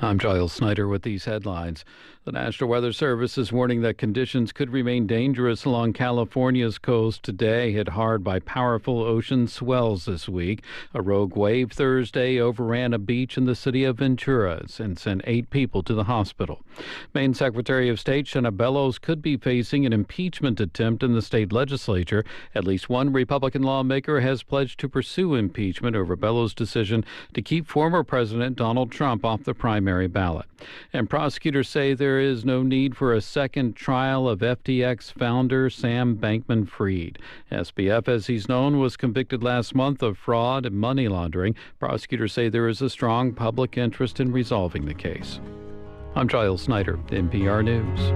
I'm Giles Snyder with these headlines. The National Weather Service is warning that conditions could remain dangerous along California's coast today, hit hard by powerful ocean swells this week. A rogue wave Thursday overran a beach in the city of Ventura and sent eight people to the hospital. Maine Secretary of State Shona Bellows could be facing an impeachment attempt in the state legislature. At least one Republican lawmaker has pledged to pursue impeachment over Bellows' decision to keep former President Donald Trump off the primary ballot. And prosecutors say there is no need for a second trial of F T X founder Sam Bankman-Fried. S B F, as he's known, was convicted last month of fraud and money laundering. Prosecutors say there is a strong public interest in resolving the case. I'm Giles Snyder, N P R News.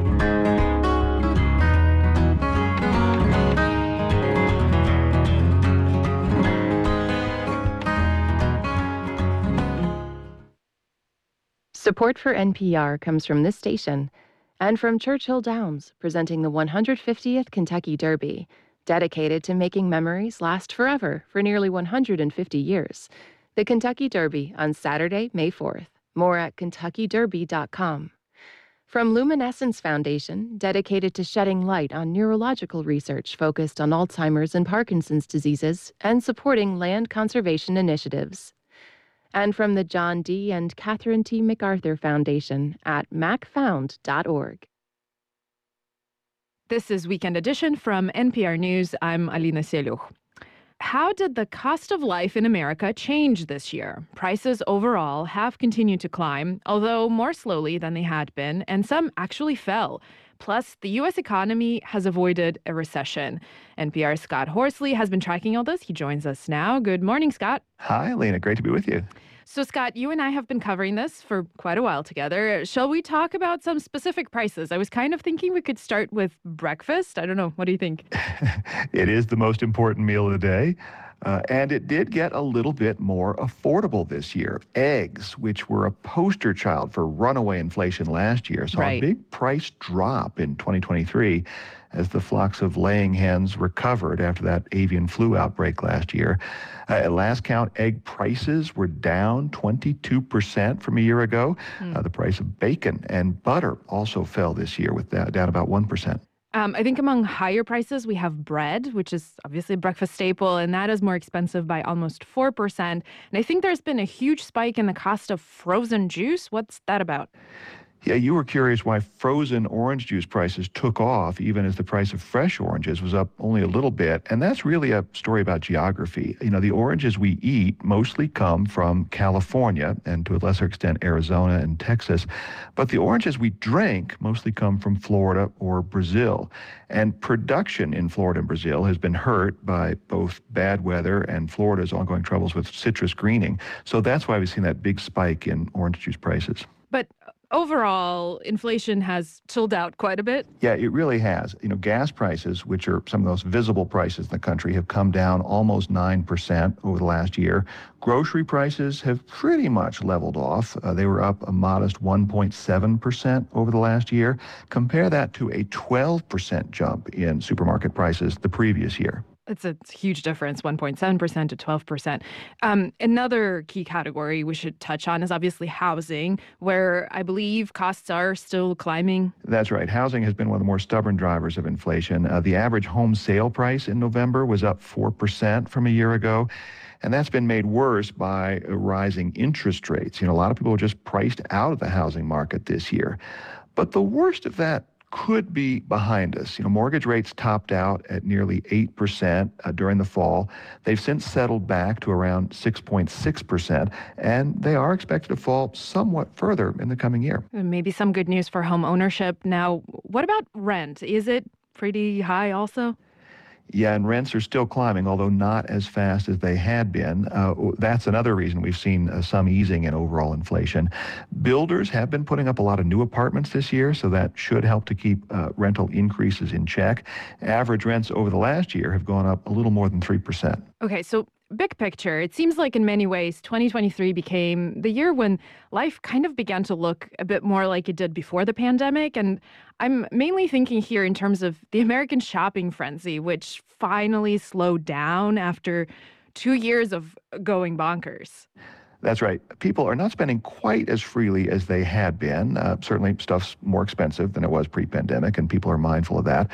Support for N P R comes from this station and from Churchill Downs, presenting the one hundred fiftieth Kentucky Derby, dedicated to making memories last forever for nearly one hundred fifty years. The Kentucky Derby on Saturday, May fourth. More at Kentucky Derby dot com. From Luminescence Foundation, dedicated to shedding light on neurological research focused on Alzheimer's and Parkinson's diseases and supporting land conservation initiatives. And from the John D. and Catherine T. MacArthur Foundation at mac found dot org. This is Weekend Edition from N P R News. I'm Alina Selyukh. How did the cost of life in America change this year? Prices overall have continued to climb, although more slowly than they had been, and some actually fell. Plus, the U S economy has avoided a recession. N P R's Scott Horsley has been tracking all this. He joins us now. Good morning, Scott. Hi, Alina. Great to be with you. So, Scott, you and I have been covering this for quite a while together. Shall we talk about some specific prices? I was kind of thinking we could start with breakfast. I don't know. What do you think? It is the most important meal of the day. Uh, and it did get a little bit more affordable this year. Eggs, which were a poster child for runaway inflation last year, saw right. a big price drop in twenty twenty-three as the flocks of laying hens recovered after that avian flu outbreak last year. Uh, at last count, egg prices were down twenty-two percent from a year ago. Mm. Uh, the price of bacon and butter also fell this year, with that down about one percent. Um, I think among higher prices, we have bread, which is obviously a breakfast staple, and that is more expensive by almost four percent. And I think there's been a huge spike in the cost of frozen juice. What's that about? Yeah, you were curious why frozen orange juice prices took off, even as the price of fresh oranges was up only a little bit. And that's really a story about geography. You know, the oranges we eat mostly come from California and, to a lesser extent, Arizona and Texas. But the oranges we drink mostly come from Florida or Brazil. And production in Florida and Brazil has been hurt by both bad weather and Florida's ongoing troubles with citrus greening. So that's why we've seen that big spike in orange juice prices. But overall, inflation has chilled out quite a bit. Yeah, it really has. You know, gas prices, which are some of the most visible prices in the country, have come down almost nine percent over the last year. Grocery prices have pretty much leveled off. Uh, they were up a modest one point seven percent over the last year. Compare that to a twelve percent jump in supermarket prices the previous year. It's a huge difference, one point seven percent to twelve percent. Um, another key category we should touch on is obviously housing, where I believe costs are still climbing. That's right. Housing has been one of the more stubborn drivers of inflation. Uh, the average home sale price in November was up four percent from a year ago. And that's been made worse by rising interest rates. You know, a lot of people are just priced out of the housing market this year. But the worst of that could be behind us. You know, mortgage rates topped out at nearly eight percent uh, during the fall. They've since settled back to around six point six percent, and they are expected to fall somewhat further in the coming year. And maybe some good news for home ownership. Now, what about rent? Is it pretty high also? Yeah, and rents are still climbing, although not as fast as they had been. Uh, that's another reason we've seen uh, some easing in overall inflation. Builders have been putting up a lot of new apartments this year, so that should help to keep uh, rental increases in check. Average rents over the last year have gone up a little more than three percent. Okay, so big picture, it seems like in many ways, twenty twenty-three became the year when life kind of began to look a bit more like it did before the pandemic. And I'm mainly thinking here in terms of the American shopping frenzy, which finally slowed down after two years of going bonkers. That's right. People are not spending quite as freely as they had been. Uh, certainly, stuff's more expensive than it was pre-pandemic, and people are mindful of that.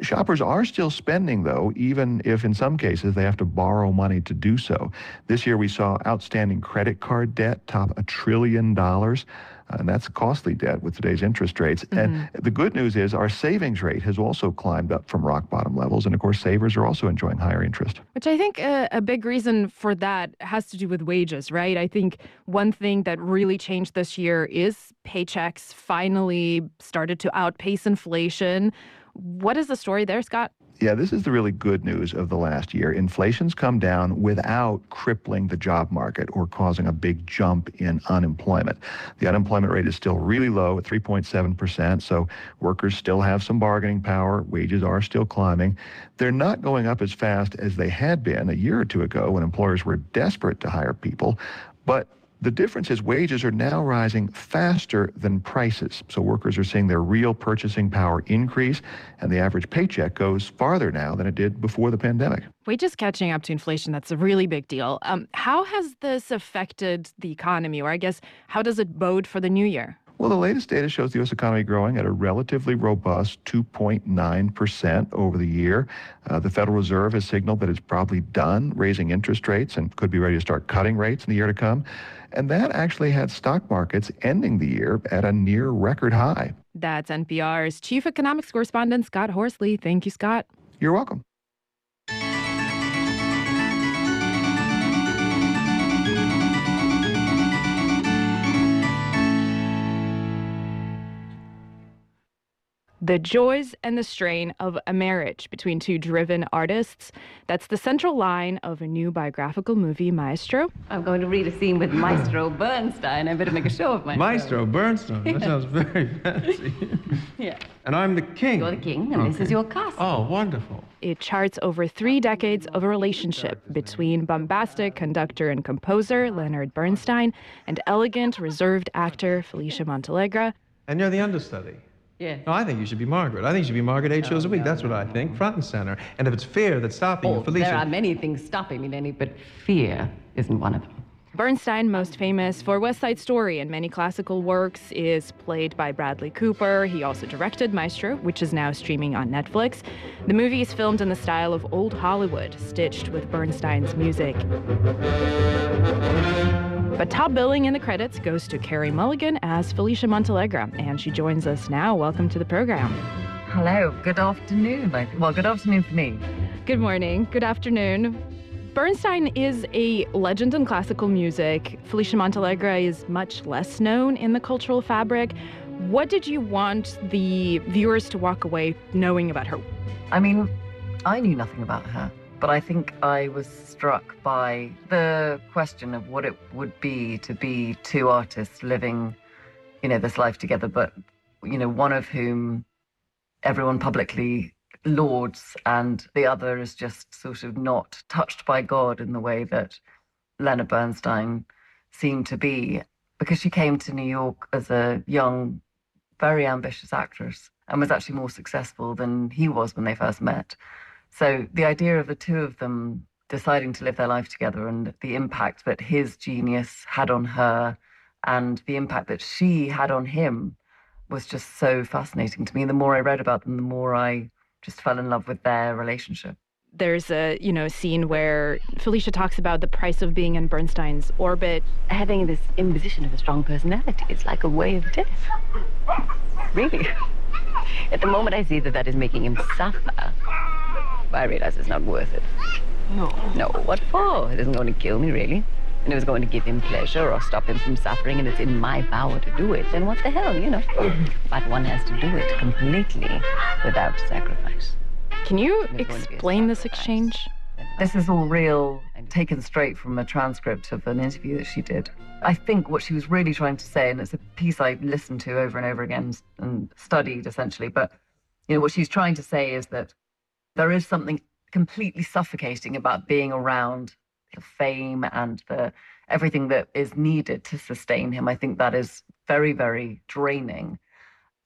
Shoppers are still spending, though, even if in some cases they have to borrow money to do so. This year, we saw outstanding credit card debt top a trillion dollars. And that's costly debt with today's interest rates. Mm-hmm. And the good news is our savings rate has also climbed up from rock bottom levels. And of course, savers are also enjoying higher interest. Which I think uh, a big reason for that has to do with wages, right? I think one thing that really changed this year is paychecks finally started to outpace inflation. What is the story there, Scott? Yeah, this is the really good news of the last year. Inflation's come down without crippling the job market or causing a big jump in unemployment. The unemployment rate is still really low at three point seven percent, so workers still have some bargaining power. Wages are still climbing. They're not going up as fast as they had been a year or two ago when employers were desperate to hire people, but the difference is wages are now rising faster than prices. So workers are seeing their real purchasing power increase, and the average paycheck goes farther now than it did before the pandemic. Wages catching up to inflation, that's a really big deal. Um, how has this affected the economy, or I guess how does it bode for the new year? Well, the latest data shows the U S economy growing at a relatively robust two point nine percent over the year. Uh, the Federal Reserve has signaled that it's probably done raising interest rates and could be ready to start cutting rates in the year to come. And that actually had stock markets ending the year at a near record high. That's N P R's chief economics correspondent, Scott Horsley. Thank you, Scott. You're welcome. The joys and the strain of a marriage between two driven artists. That's the central line of a new biographical movie, Maestro. I'm going to read a scene with Maestro Bernstein. I better make a show of myself. Maestro Bernstein? That sounds very fancy. Yeah. And I'm the king. You're the king, and okay. This is your castle. Oh, wonderful. It charts over three decades of a relationship between bombastic conductor and composer Leonard Bernstein and elegant, reserved actor Felicia Montealegre. And you're the understudy. Yeah. No, I think you should be Margaret. I think you should be Margaret eight no, shows a week. No, That's no, what I no, think. No. Front and center. And if it's fear that's stopping oh, you, Felicia... There are many things stopping me, Lenny, but fear isn't one of them. Bernstein, most famous for West Side Story and many classical works, is played by Bradley Cooper. He also directed Maestro, which is now streaming on Netflix. The movie is filmed in the style of old Hollywood, stitched with Bernstein's music. But top billing in the credits goes to Carey Mulligan as Felicia Montealegre, and she joins us now. Welcome to the program. Hello. Good afternoon. Well, good afternoon for me. Good morning. Good afternoon. Bernstein is a legend in classical music. Felicia Montealegre is much less known in the cultural fabric. What did you want the viewers to walk away knowing about her? I mean, I knew nothing about her. But I think I was struck by the question of what it would be to be two artists living, you know, this life together, but, you know, one of whom everyone publicly lauds and the other is just sort of not touched by God in the way that Leonard Bernstein seemed to be, because she came to New York as a young, very ambitious actress and was actually more successful than he was when they first met. So the idea of the two of them deciding to live their life together and the impact that his genius had on her and the impact that she had on him was just so fascinating to me. And the more I read about them, the more I just fell in love with their relationship. There's a, you know, scene where Felicia talks about the price of being in Bernstein's orbit. Having this imposition of a strong personality is like a way of death. Really. At the moment I see that that is making him suffer, I realize it's not worth it. No. No, what for? It isn't going to kill me, really. And it was going to give him pleasure or stop him from suffering, and it's in my power to do it. Then what the hell, you know? But one has to do it completely without sacrifice. Can you explain this exchange? This is all real, taken straight from a transcript of an interview that she did. I think what she was really trying to say, and it's a piece I listened to over and over again and studied essentially, but you know what she's trying to say is that there is something completely suffocating about being around the fame and the everything that is needed to sustain him. I think that is very, very draining,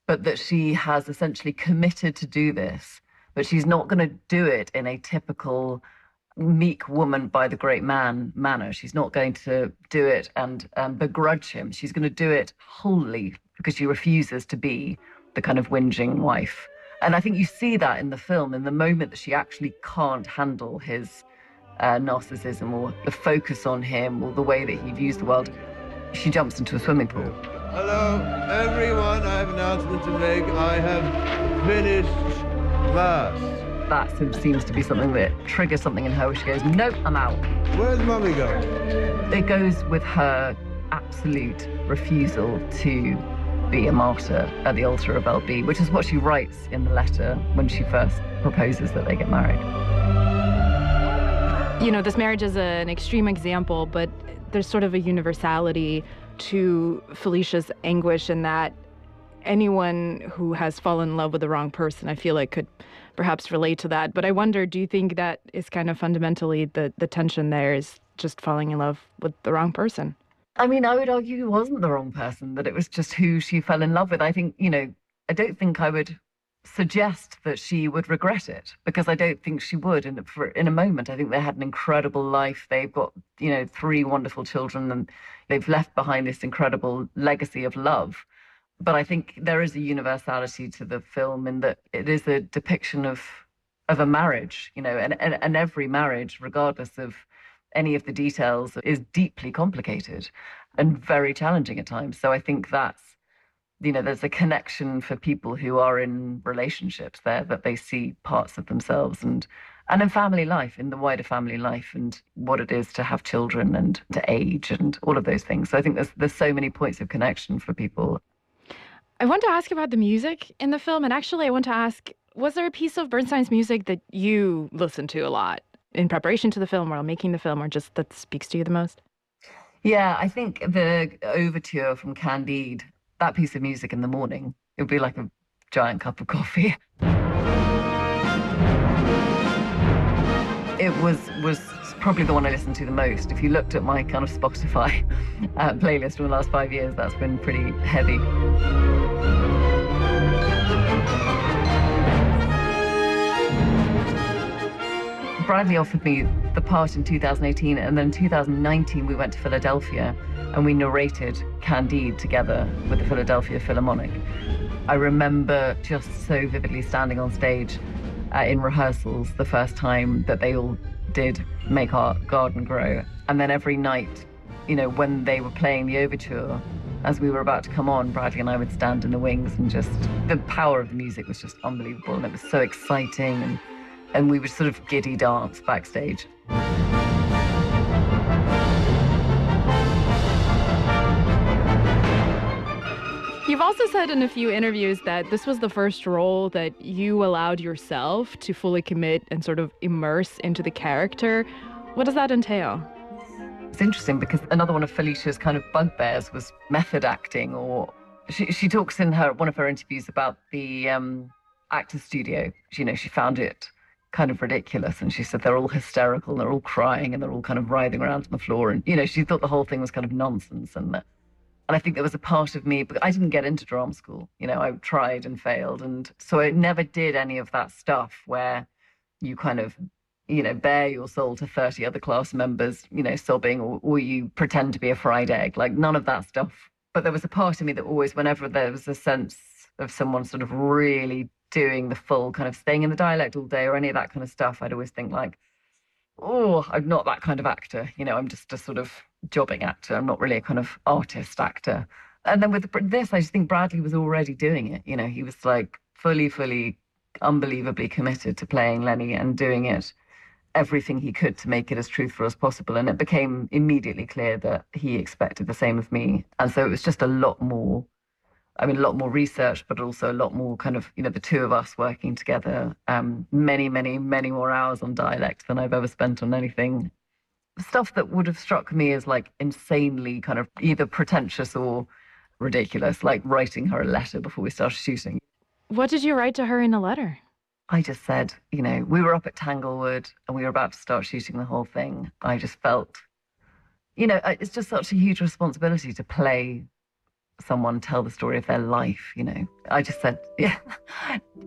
but that she has essentially committed to do this. But she's not going to do it in a typical meek woman by the great man manner. She's not going to do it and um, begrudge him. She's going to do it wholly because she refuses to be the kind of whinging wife. And I think you see that in the film, in the moment that she actually can't handle his uh, narcissism or the focus on him or the way that he views the world, she jumps into a swimming pool. Hello, everyone. I have an announcement to make. I have finished... Mass. That seems to be something that triggers something in her where she goes, nope, I'm out. Where's mommy going? It goes with her absolute refusal to be a martyr at the altar of L B, which is what she writes in the letter when she first proposes that they get married. You know, this marriage is a, an extreme example, but there's sort of a universality to Felicia's anguish in that anyone who has fallen in love with the wrong person, I feel like, could perhaps relate to that. But I wonder, do you think that is kind of fundamentally the, the tension there is just falling in love with the wrong person? I mean, I would argue it wasn't the wrong person, that it was just who she fell in love with. I think, you know, I don't think I would suggest that she would regret it, because I don't think she would in, for, in a moment. I think they had an incredible life. They've got, you know, three wonderful children, and they've left behind this incredible legacy of love. But I think there is a universality to the film in that it is a depiction of of a marriage, you know, and, and, and every marriage, regardless of any of the details, is deeply complicated and very challenging at times. So I think that's, you know, there's a connection for people who are in relationships there, that they see parts of themselves and, and in family life, in the wider family life, and what it is to have children and to age and all of those things. So I think there's there's so many points of connection for people. I want to ask about the music in the film, and actually I want to ask, was there a piece of Bernstein's music that you listened to a lot in preparation to the film or making the film, or just that speaks to you the most? Yeah, I think the overture from Candide, that piece of music in the morning, it would be like a giant cup of coffee. It was, was probably the one I listened to the most. If you looked at my kind of Spotify uh, playlist for the last five years, that's been pretty heavy. Bradley offered me the part in two thousand eighteen, and then in two thousand nineteen we went to Philadelphia and we narrated Candide together with the Philadelphia Philharmonic. I remember just so vividly standing on stage uh, in rehearsals the first time that they all did Make Our Garden Grow. And then every night, you know, when they were playing the overture, as we were about to come on, Bradley and I would stand in the wings, and just the power of the music was just unbelievable, and it was so exciting, and, and we would sort of giddy dance backstage. You've also said in a few interviews that this was the first role that you allowed yourself to fully commit and sort of immerse into the character. What does that entail? It's interesting because another one of Felicia's kind of bugbears was method acting, or she, she talks in her one of her interviews about the um, actor's studio. You know, she found it kind of ridiculous, and she said they're all hysterical, and they're all crying, and they're all kind of writhing around on the floor, and, you know, she thought the whole thing was kind of nonsense, and that. And I think there was a part of me, but I didn't get into drama school. You know, I tried and failed. And so I never did any of that stuff where you kind of, you know, bare your soul to thirty other class members, you know, sobbing, or, or you pretend to be a fried egg, like none of that stuff. But there was a part of me that always, whenever there was a sense of someone sort of really doing the full kind of staying in the dialect all day or any of that kind of stuff, I'd always think like, oh, I'm not that kind of actor. You know, I'm just a sort of jobbing actor. I'm not really a kind of artist actor. And then with this, I just think Bradley was already doing it. You know, he was like fully, fully, unbelievably committed to playing Lenny and doing it everything he could to make it as truthful as possible. And it became immediately clear that he expected the same of me. And so it was just a lot more, I mean, a lot more research, but also a lot more kind of, you know, the two of us working together, um, many, many, many more hours on dialect than I've ever spent on anything. Stuff that would have struck me as like insanely kind of either pretentious or ridiculous, like writing her a letter before we started shooting. What did you write to her in a letter? I just said, you know, we were up at Tanglewood and we were about to start shooting the whole thing. I just felt, you know, it's just such a huge responsibility to play someone, tell the story of their life, you know. I just said, yeah,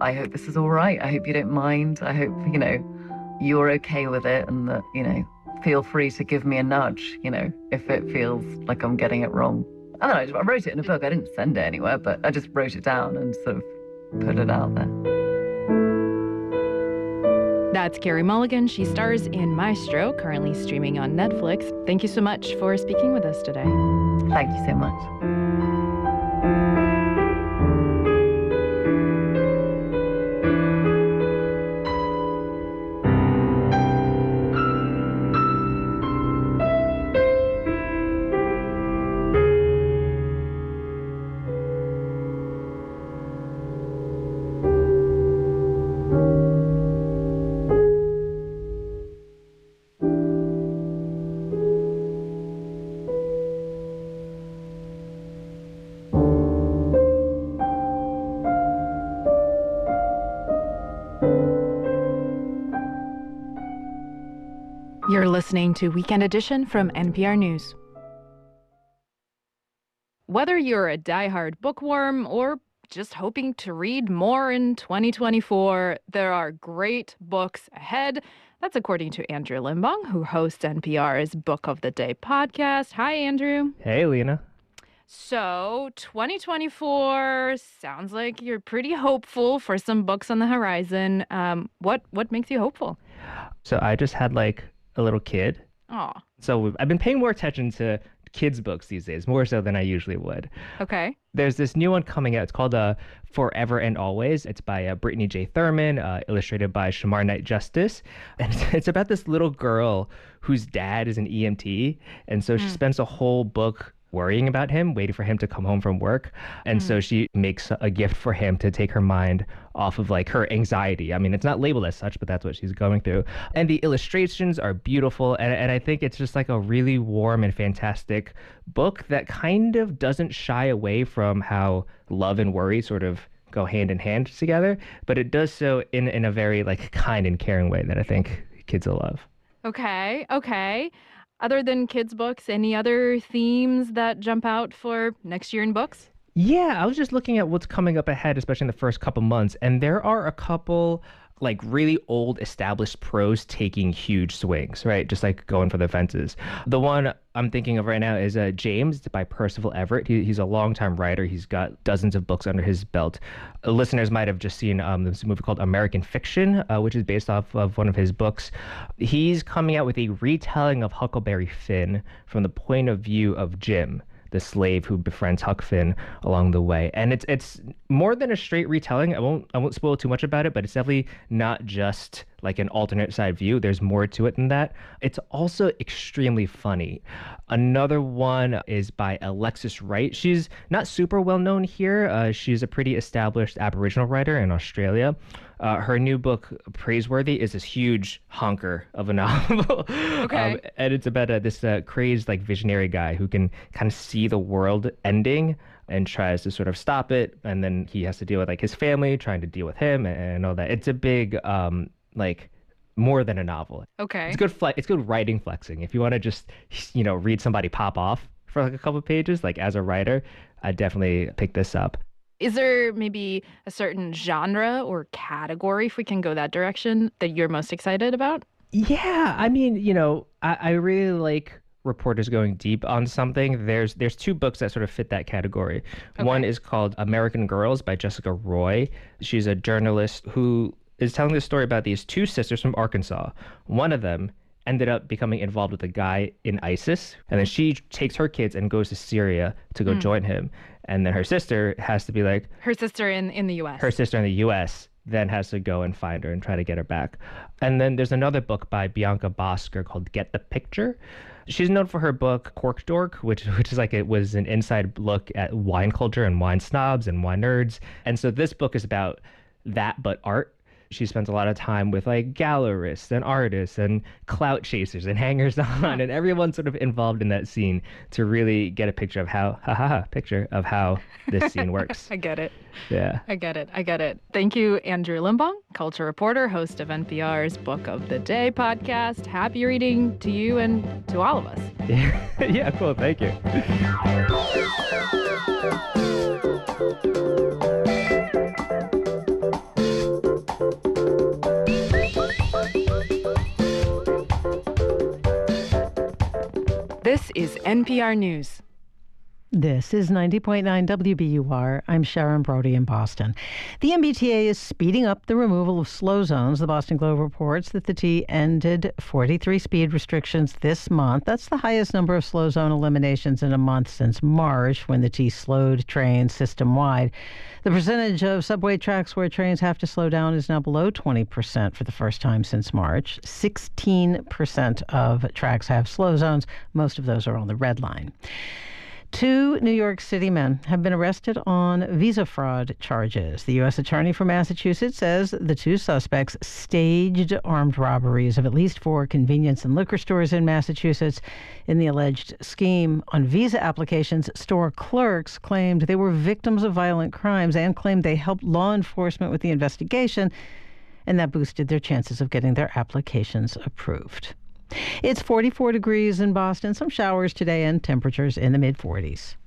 I hope this is all right. I hope you don't mind. I hope, you know, you're okay with it and that, you know, feel free to give me a nudge, you know, if it feels like I'm getting it wrong. I don't know, I, just, I wrote it in a book. I didn't send it anywhere, but I just wrote it down and sort of put it out there. That's Carey Mulligan. She stars in Maestro, currently streaming on Netflix. Thank you so much for speaking with us today. Thank you so much. You're listening to Weekend Edition from N P R News. Whether you're a diehard bookworm or just hoping to read more in twenty twenty-four, there are great books ahead. That's according to Andrew Limbong, who hosts N P R's Book of the Day podcast. Hi, Andrew. Hey, Lena. So twenty twenty-four sounds like you're pretty hopeful for some books on the horizon. Um, what, what makes you hopeful? So I just had like a little kid. Oh. So I've been paying more attention to kids' books these days, more so than I usually would. Okay. There's this new one coming out. It's called uh, Forever and Always. It's by uh, Brittany J. Thurman, uh, illustrated by Shamar Knight Justice. And it's, it's about this little girl whose dad is an E M T. And so mm. she spends a whole book worrying about him, waiting for him to come home from work. And mm. so she makes a gift for him to take her mind off of like her anxiety. I mean, it's not labeled as such, but that's what she's going through. And the illustrations are beautiful. And, and I think it's just like a really warm and fantastic book that kind of doesn't shy away from how love and worry sort of go hand in hand together. But it does so in, in a very like kind and caring way that I think kids will love. Okay, okay. Other than kids' books, any other themes that jump out for next year in books? Yeah, I was just looking at what's coming up ahead, especially in the first couple months, and there are a couple like really old established pros taking huge swings, right? Just like going for the fences. The one I'm thinking of right now is uh, James by Percival Everett. He, he's a longtime writer. He's got dozens of books under his belt. Uh, listeners might have just seen um, this movie called American Fiction, uh, which is based off of one of his books. He's coming out with a retelling of Huckleberry Finn from the point of view of Jim, the slave who befriends Huck Finn along the way. And it's it's more than a straight retelling. I won't I won't spoil too much about it, but it's definitely not just like an alternate side view. There's more to it than that. It's also extremely funny. Another one is by Alexis Wright. She's not super well known here. Uh, she's a pretty established Aboriginal writer in Australia. Uh, her new book, Praiseworthy, is this huge honker of a novel. Okay. Um, and it's about uh, this uh, crazed like visionary guy who can kind of see the world ending and tries to sort of stop it. And then he has to deal with like his family trying to deal with him and, and all that. It's a big... Um, like more than a novel. Okay. It's good fle- it's good writing flexing. If you want to just, you know, read somebody pop off for like a couple of pages, like as a writer, I definitely pick this up. Is there maybe a certain genre or category, if we can go that direction, that you're most excited about? Yeah. I mean, you know, I, I really like reporters going deep on something, there's there's two books that sort of fit that category. Okay. One is called American Girls by Jessica Roy. She's a journalist who is telling this story about these two sisters from Arkansas. One of them ended up becoming involved with a guy in ISIS, and then she takes her kids and goes to Syria to go mm. join him. And then her sister has to be like... Her sister in, in the U S. Her sister in the U S then has to go and find her and try to get her back. And then there's another book by Bianca Bosker called Get the Picture. She's known for her book Cork Dork, which which is like it was an inside look at wine culture and wine snobs and wine nerds. And so this book is about that, but art. She spends a lot of time with like gallerists and artists and clout chasers and hangers-on and everyone sort of involved in that scene to really get a picture of how, ha ha ha, picture of how this scene works. I get it. Yeah. I get it. I get it. Thank you, Andrew Limbong, culture reporter, host of N P R's Book of the Day podcast. Happy reading to you and to all of us. Yeah, yeah, cool. Thank you. This is N P R News. This is ninety point nine W B U R. I'm Sharon Brody in Boston. The M B T A is speeding up the removal of slow zones. The Boston Globe reports that the T ended forty-three speed restrictions this month. That's the highest number of slow zone eliminations in a month since March, when the T slowed trains system-wide. The percentage of subway tracks where trains have to slow down is now below twenty percent for the first time since March. sixteen percent of tracks have slow zones. Most of those are on the red line. Two New York City men have been arrested on visa fraud charges. The U S attorney for Massachusetts says the two suspects staged armed robberies of at least four convenience and liquor stores in Massachusetts. In the alleged scheme on visa applications, store clerks claimed they were victims of violent crimes and claimed they helped law enforcement with the investigation, and that boosted their chances of getting their applications approved. It's forty-four degrees in Boston, some showers today, and temperatures in the mid forties.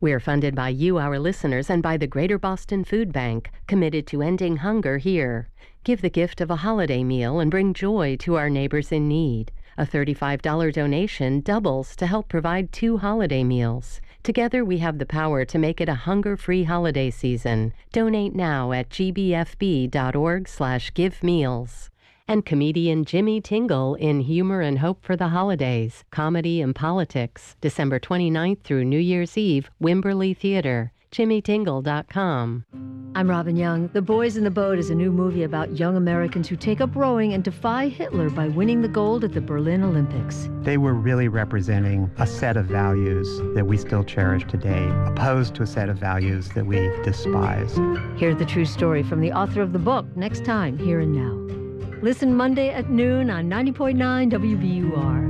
We're funded by you, our listeners, and by the Greater Boston Food Bank, committed to ending hunger here. Give the gift of a holiday meal and bring joy to our neighbors in need. A thirty-five dollars donation doubles to help provide two holiday meals. Together, we have the power to make it a hunger-free holiday season. Donate now at g b f b dot org slash give meals. And comedian Jimmy Tingle in Humor and Hope for the Holidays, Comedy and Politics, December twenty-ninth through New Year's Eve, Wimberley Theater, jimmy tingle dot com. I'm Robin Young. The Boys in the Boat is a new movie about young Americans who take up rowing and defy Hitler by winning the gold at the Berlin Olympics. They were really representing a set of values that we still cherish today, opposed to a set of values that we despise. Hear the true story from the author of the book next time, Here and Now. Listen Monday at noon on ninety point nine W B U R.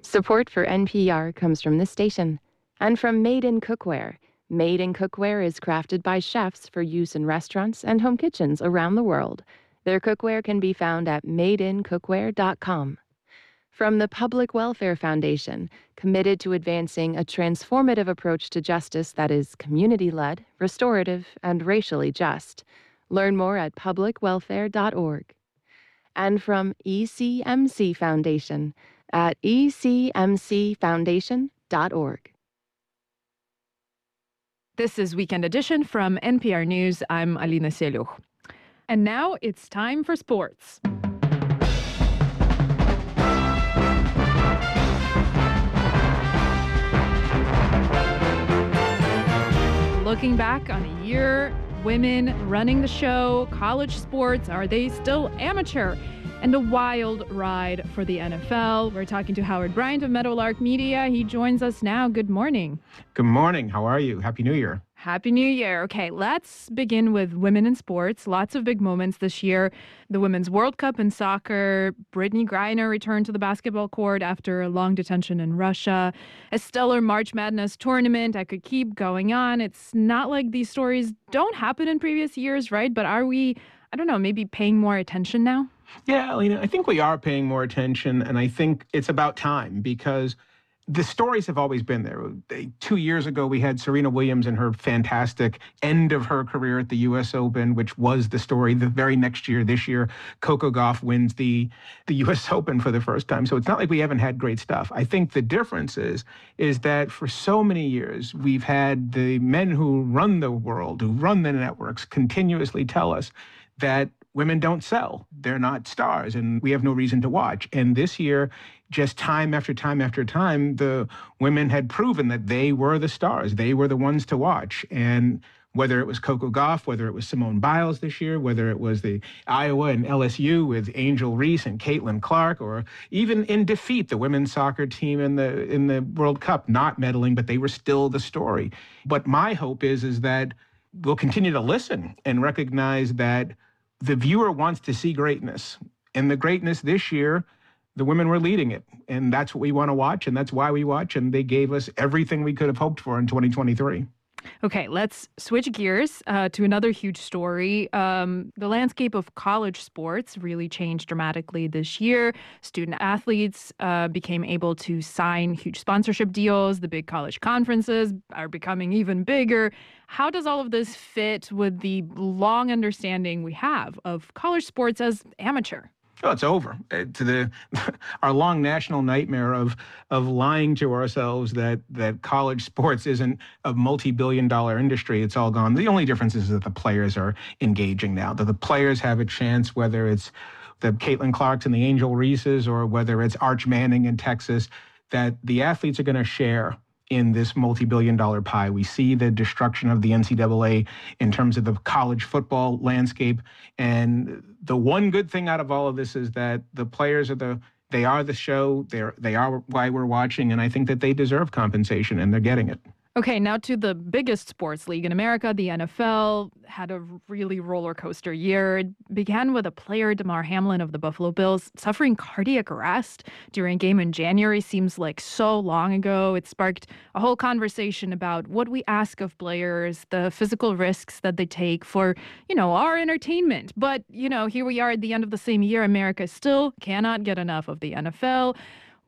Support for N P R comes from this station and from Made in Cookware. Made in Cookware is crafted by chefs for use in restaurants and home kitchens around the world. Their cookware can be found at made in cookware dot com. From the Public Welfare Foundation, committed to advancing a transformative approach to justice that is community-led, restorative, and racially just. Learn more at public welfare dot org. And from E C M C Foundation at e c m c foundation dot org. This is Weekend Edition from N P R News. I'm Alina Selyukh. And now it's time for sports. Looking back on a year, women running the show, college sports, are they still amateur? And a wild ride for the N F L. We're talking to Howard Bryant of Meadowlark Media. He joins us now. Good morning. Good morning. How are you? Happy New Year. Happy New Year. Okay, let's begin with women in sports. Lots of big moments this year. The Women's World Cup in soccer. Brittany Griner returned to the basketball court after a long detention in Russia. A stellar March Madness tournament. I could keep going on. It's not like these stories don't happen in previous years, right? But are we, I don't know, maybe paying more attention now? Yeah, Alina, I think we are paying more attention, and I think it's about time, because the stories have always been there. They, two years ago, we had Serena Williams and her fantastic end of her career at the U S Open, which was the story. The very next year, this year, Coco Gauff wins the, the U S Open for the first time. So it's not like we haven't had great stuff. I think the difference is, is that for so many years, we've had the men who run the world, who run the networks, continuously tell us that women don't sell. They're not stars, and we have no reason to watch. And this year, just time after time after time, the women had proven that they were the stars. They were the ones to watch. And whether it was Coco Gauff, whether it was Simone Biles this year, whether it was the Iowa and L S U with Angel Reese and Caitlin Clark, or even in defeat, the women's soccer team in the in the World Cup not medaling, but they were still the story. But my hope is, is that we'll continue to listen and recognize that the viewer wants to see greatness. And the greatness this year, the women were leading it. And that's what we want to watch, and that's why we watch. And they gave us everything we could have hoped for in twenty twenty-three. Okay, let's switch gears uh, to another huge story. Um, the landscape of college sports really changed dramatically this year. Student athletes uh, became able to sign huge sponsorship deals. The big college conferences are becoming even bigger. How does all of this fit with the long understanding we have of college sports as amateur? Oh, it's over. It's the our long national nightmare of of lying to ourselves that that college sports isn't a multi-billion dollar industry. It's all gone. The only difference is that the players are engaging now, that the players have a chance, whether it's the Caitlin Clarks and the Angel Reeses or whether it's Arch Manning in Texas, that the athletes are going to share in this multi-billion dollar pie. We see the destruction of the N C double A in terms of the college football landscape. And the one good thing out of all of this is that the players are the, they are the show, they're, they are why we're watching, and I think that they deserve compensation, and they're getting it. Okay, now to the biggest sports league in America, the N F L, had a really roller coaster year. It began with a player, Damar Hamlin of the Buffalo Bills, suffering cardiac arrest during a game in January. Seems like so long ago. It sparked a whole conversation about what we ask of players, the physical risks that they take for, you know, our entertainment. But, you know, here we are at the end of the same year. America still cannot get enough of the N F L.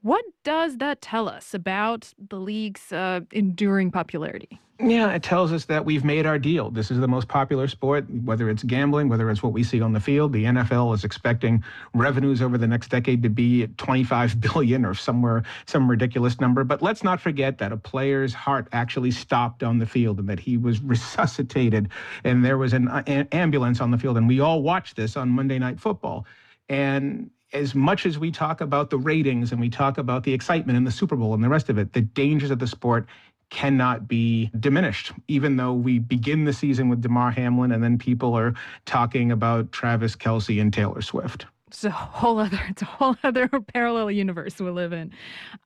What does that tell us about the league's uh, enduring popularity? Yeah, it tells us that we've made our deal. This is the most popular sport, whether it's gambling, whether it's what we see on the field. The N F L is expecting revenues over the next decade to be at twenty-five billion dollars or somewhere, some ridiculous number. But let's not forget that a player's heart actually stopped on the field and that he was resuscitated. And there was an a- ambulance on the field. And we all watched this on Monday Night Football. And as much as we talk about the ratings and we talk about the excitement and the Super Bowl and the rest of it, the dangers of the sport cannot be diminished, even though we begin the season with Damar Hamlin and then people are talking about Travis Kelce and Taylor Swift. It's a whole other, it's a whole other parallel universe we live in.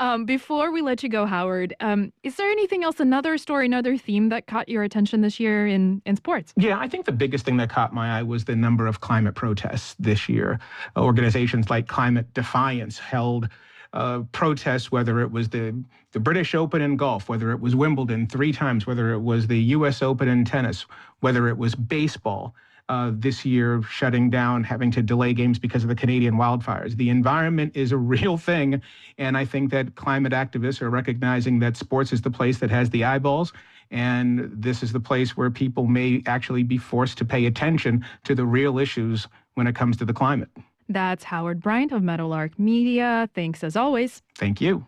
Um, before we let you go, Howard, um, is there anything else, another story, another theme that caught your attention this year in, in sports? Yeah, I think the biggest thing that caught my eye was the number of climate protests this year. Uh, organizations like Climate Defiance held Uh, protests, whether it was the, the British Open in golf, whether it was Wimbledon three times, whether it was the U S Open in tennis, whether it was baseball uh, this year shutting down, having to delay games because of the Canadian wildfires. The environment is a real thing, and I think that climate activists are recognizing that sports is the place that has the eyeballs, and this is the place where people may actually be forced to pay attention to the real issues when it comes to the climate. That's Howard Bryant of Meadowlark Media. Thanks, as always. Thank you.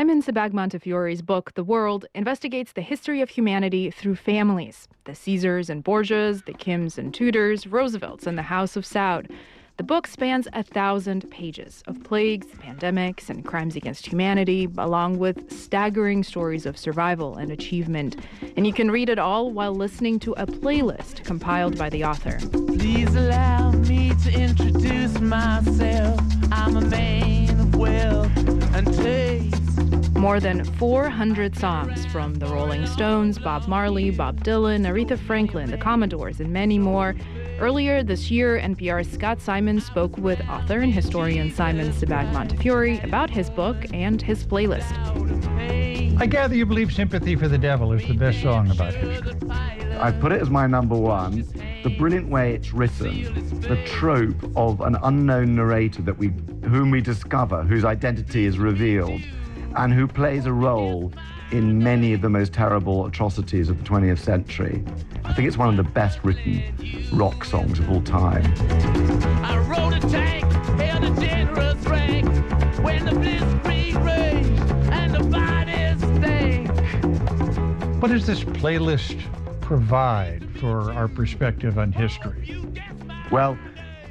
Simon Sebag-Montefiore's book, The World, investigates the history of humanity through families. The Caesars and Borgias, the Kims and Tudors, Roosevelts and the House of Saud. The book spans a thousand pages of plagues, pandemics, and crimes against humanity, along with staggering stories of survival and achievement. And you can read it all while listening to a playlist compiled by the author. Please allow me to introduce myself. I'm a man of wealth and taste. More than four hundred songs from the Rolling Stones, Bob Marley, Bob Dylan, Aretha Franklin, the Commodores, and many more Earlier this year, N P R's Scott Simon spoke with author and historian Simon Sebag Montefiore about his book and his playlist. I gather you believe Sympathy for the Devil is the best song about history. I put it as my number one. The brilliant way it's written, the trope of an unknown narrator that we, whom we discover, whose identity is revealed, and who plays a role in many of the most terrible atrocities of the twentieth century. I think it's one of the best written rock songs of all time. I rode a tank, held a generous rank, when the blitzkrieg raged and the bodies stank. What does this playlist provide for our perspective on history? Well,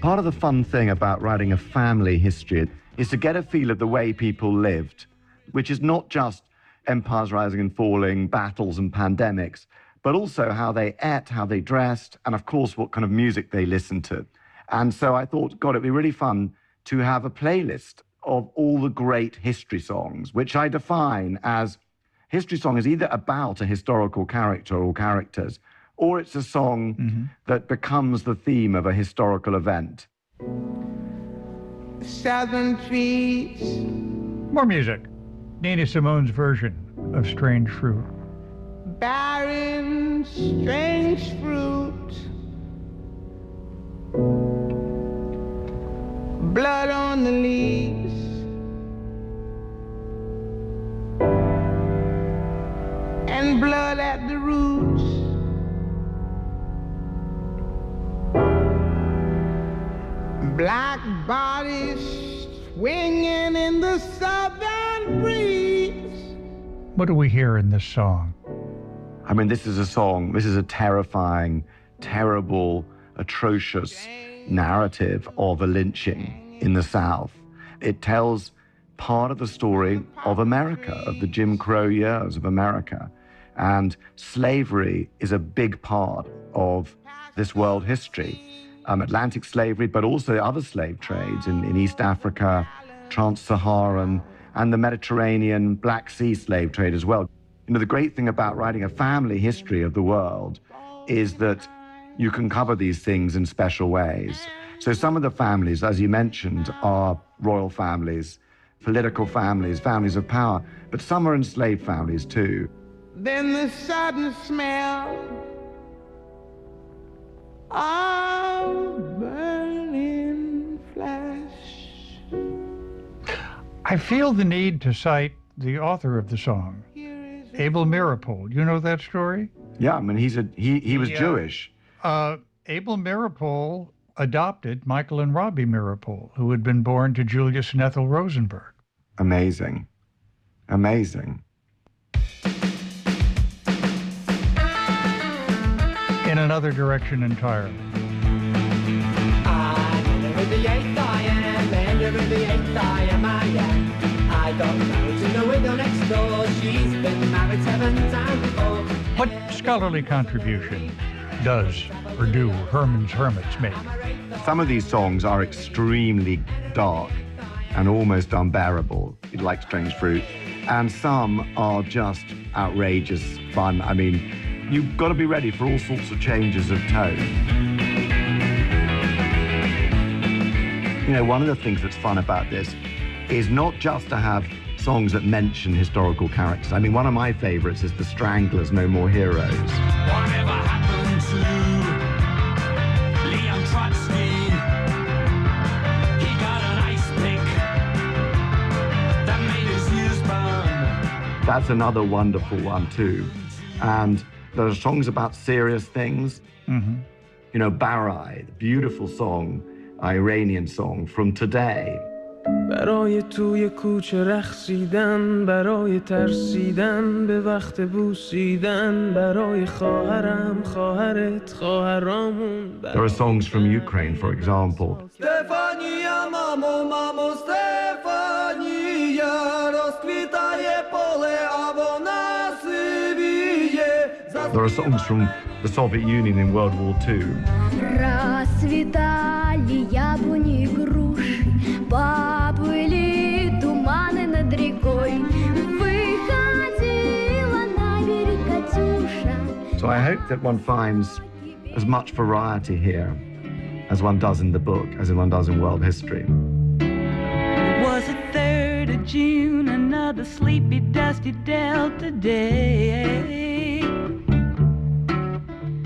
part of the fun thing about writing a family history is to get a feel of the way people lived, which is not just empires rising and falling, battles and pandemics, but also how they ate, how they dressed, and of course, what kind of music they listened to. And so I thought, God, it'd be really fun to have a playlist of all the great history songs, which I define as history song is either about a historical character or characters, or it's a song mm-hmm. that becomes the theme of a historical event. Southern trees. More music. Nina Simone's version of Strange Fruit. Barren, strange fruit. Blood on the leaves. And blood at the roots. Black bodies swinging in the southern breeze. What do we hear in this song? I mean, this is a song, this is a terrifying, terrible, atrocious narrative of a lynching in the South. It tells part of the story of America, of the Jim Crow years of America. And slavery is a big part of this world history. Um, Atlantic slavery, but also other slave trades in, in East Africa, Trans-Saharan, and the Mediterranean, Black Sea slave trade as well. You know, the great thing about writing a family history of the world is that you can cover these things in special ways. So some of the families, as you mentioned, are royal families, political families, families of power, but some are enslaved families too. Then the sudden smell of burning flesh. I feel the need to cite the author of the song, Abel Meeropol. You know that story? Yeah, I mean, he's a, he, he was yeah. Jewish. Uh, Abel Meeropol adopted Michael and Robbie Meeropol, who had been born to Julius and Ethel Rosenberg. Amazing. Amazing. In another direction entirely. What scholarly contribution does or do Herman's Hermits make? Some of these songs are extremely dark and almost unbearable, like Strange Fruit, and some are just outrageous fun. I mean, you've got to be ready for all sorts of changes of tone. You know, one of the things that's fun about this is not just to have songs that mention historical characters. I mean, one of my favorites is The Stranglers' No More Heroes. Whatever happened to Leon Trotsky? He got an ice pick that made his ears burn. That's another wonderful one, too. And there are songs about serious things. Mm-hmm. You know, Barai, the beautiful song, Iranian song from today. There are songs from Ukraine, for example. There are songs from the Soviet Union in World War Two. So I hope that one finds as much variety here as one does in the book, as one does in world history. It was the third of June, another sleepy, dusty Delta day.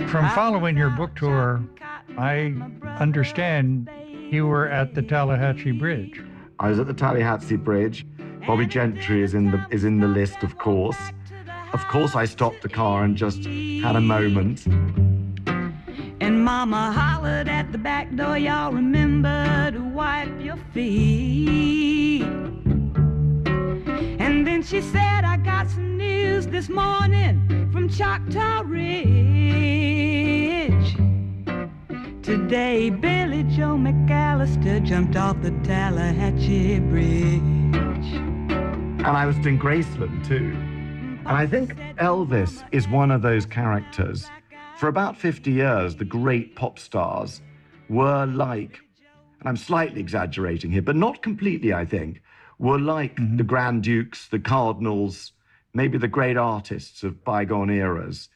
From following your book tour, I understand you were at the Tallahatchie Bridge. I was at the Tallahatchie Bridge. Bobby Gentry is in the is in the list, of course. Of course, I stopped the car and just had a moment. And Mama hollered at the back door, y'all remember to wipe your feet. And then she said, I got some news this morning from Choctaw Ridge. Today, Billy Joe McAllister jumped off the Tallahatchie Bridge. And I was in Graceland, too. And I think Elvis is one of those characters. For about fifty years, the great pop stars were like, and I'm slightly exaggerating here, but not completely, I think, were like mm-hmm. the Grand Dukes, the Cardinals, maybe the great artists of bygone eras.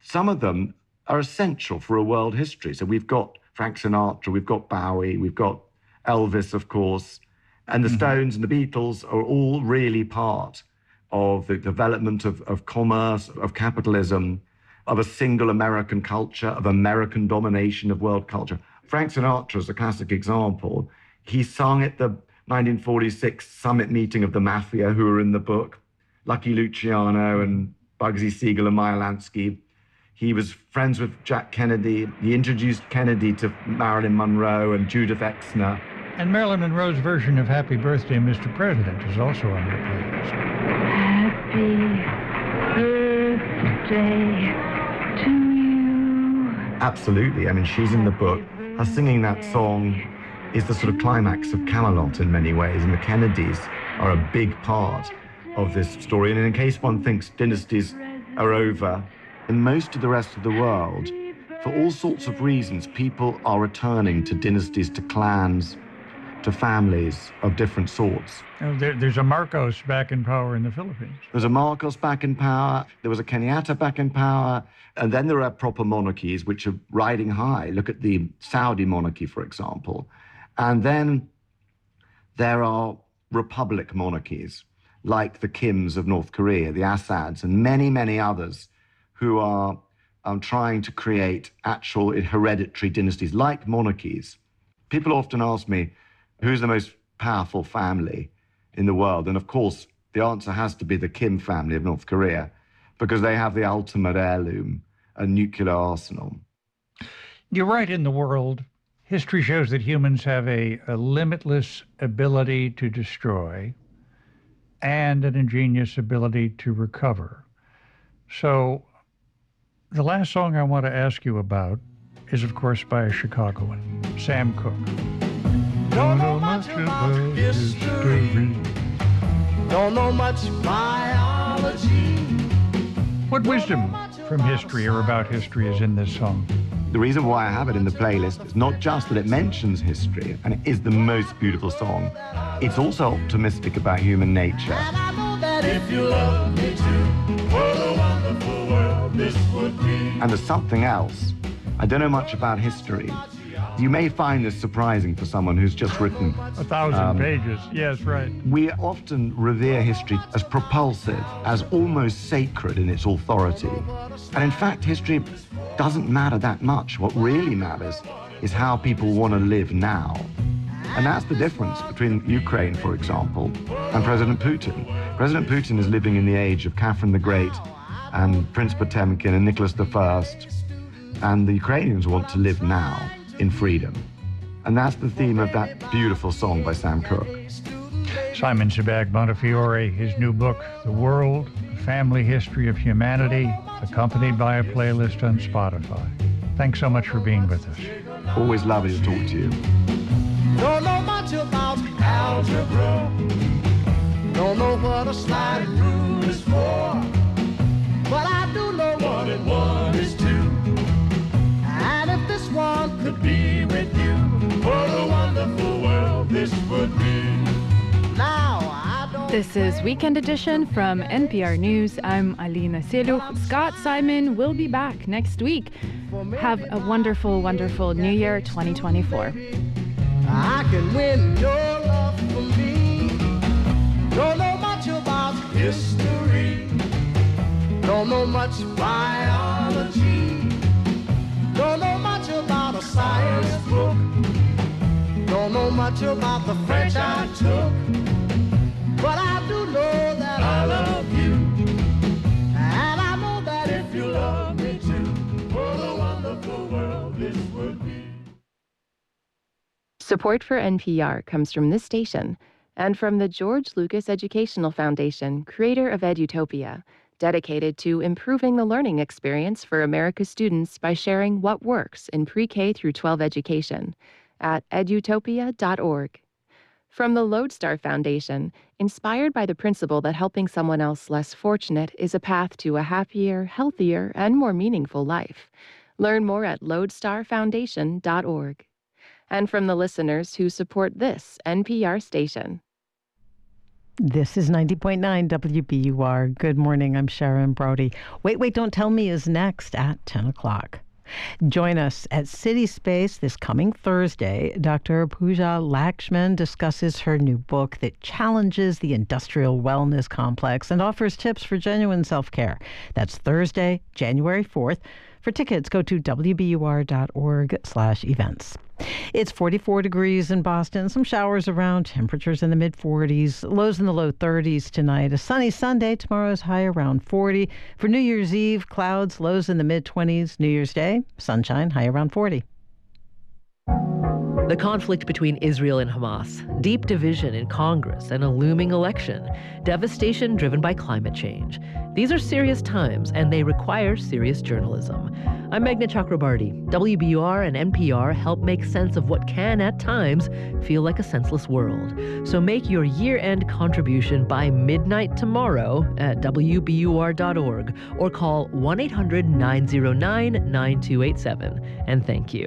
Some of them are essential for a world history. So we've got Frank Sinatra, we've got Bowie, we've got Elvis, of course, and the mm-hmm. Stones and the Beatles are all really part of the development of, of commerce, of capitalism, of a single American culture, of American domination of world culture. Frank Sinatra is a classic example. He sung at the nineteen forty-six summit meeting of the Mafia, who are in the book, Lucky Luciano and Bugsy Siegel and Meyer Lansky. He was friends with Jack Kennedy. He introduced Kennedy to Marilyn Monroe and Judith Exner. And Marilyn Monroe's version of Happy Birthday, Mister President is also on your playlist. Happy birthday to you. Absolutely. I mean, she's in the book. Her singing that song is the sort of climax of Camelot in many ways, and the Kennedys are a big part of this story. And in case one thinks dynasties are over, in most of the rest of the world, for all sorts of reasons, people are returning to dynasties, to clans, to families of different sorts. Oh, there, there's a Marcos back in power in the Philippines. There's a Marcos back in power. There was a Kenyatta back in power. And then there are proper monarchies which are riding high. Look at the Saudi monarchy, for example. And then there are republic monarchies, like the Kims of North Korea, the Assads, and many, many others who are um, trying to create actual hereditary dynasties, like monarchies. People often ask me, who's the most powerful family in the world? And of course, the answer has to be the Kim family of North Korea, because they have the ultimate heirloom, a nuclear arsenal. You're right in the world. History shows that humans have a, a limitless ability to destroy and an ingenious ability to recover. So the last song I want to ask you about is, of course, by a Chicagoan, Sam Cooke. Don't know much about history. Don't know much biology. What wisdom from history or about history is in this song? The reason why I have it in the playlist is not just that it mentions history, and it is the most beautiful song. It's also optimistic about human nature. And I know that if you love me too, what a wonderful world this would be. And there's something else. I don't know much about history. You may find this surprising for someone who's just written a thousand um, pages. Yes, right. We often revere history as propulsive, as almost sacred in its authority. And in fact, history doesn't matter that much. What really matters is how people want to live now. And that's the difference between Ukraine, for example, and President Putin. President Putin is living in the age of Catherine the Great and Prince Potemkin and Nicholas the First. And the Ukrainians want to live now, in freedom. And that's the theme of that beautiful song by Sam Cooke. Simon Sebag Montefiore, his new book, The World, The Family History of Humanity, accompanied by a playlist on Spotify. Thanks so much for being with us. Always lovely to talk to you. Don't know much about algebra. Don't know what a sliding rule is for. But I do know what it was. One could be with you. What a wonderful world this would be. Now I don't This is Weekend Edition from N P R News. I'm Alina Selyukh. Scott Simon will be back next week. Have a wonderful, wonderful New Year twenty twenty-four. I can win your love for me. Don't know much about history. Don't know much biology. Don't know much about a science book. Don't know much about the French I took. But I do know that I love you, and I know that if you love me too, what a wonderful world this would be. Support for N P R comes from this station and from the George Lucas Educational Foundation, creator of EduTopia, dedicated to improving the learning experience for America's students by sharing what works in pre-K through twelve education at edutopia dot org. From the Lodestar Foundation, inspired by the principle that helping someone else less fortunate is a path to a happier, healthier, and more meaningful life. Learn more at lodestar foundation dot org. And from the listeners who support this N P R station. This is ninety point nine W B U R. Good morning, I'm Sharon Brody. Wait, Wait, Don't Tell Me is next at ten o'clock. Join us at City Space this coming Thursday. Doctor Pooja Lakshman discusses her new book that challenges the industrial wellness complex and offers tips for genuine self-care. That's Thursday, January fourth. For tickets, go to w b u r dot org slash events. It's forty-four degrees in Boston, some showers around, temperatures in the mid forties, lows in the low thirties tonight. A sunny Sunday, tomorrow's high around forty. For New Year's Eve, clouds, lows in the mid twenties. New Year's Day, sunshine, high around forty. The conflict between Israel and Hamas, deep division in Congress, and a looming election, devastation driven by climate change. These are serious times, and they require serious journalism. I'm Meghna Chakrabarty. W B U R and N P R help make sense of what can, at times, feel like a senseless world. So make your year-end contribution by midnight tomorrow at w b u r dot org or call one eight hundred nine oh nine nine two eight seven. And thank you.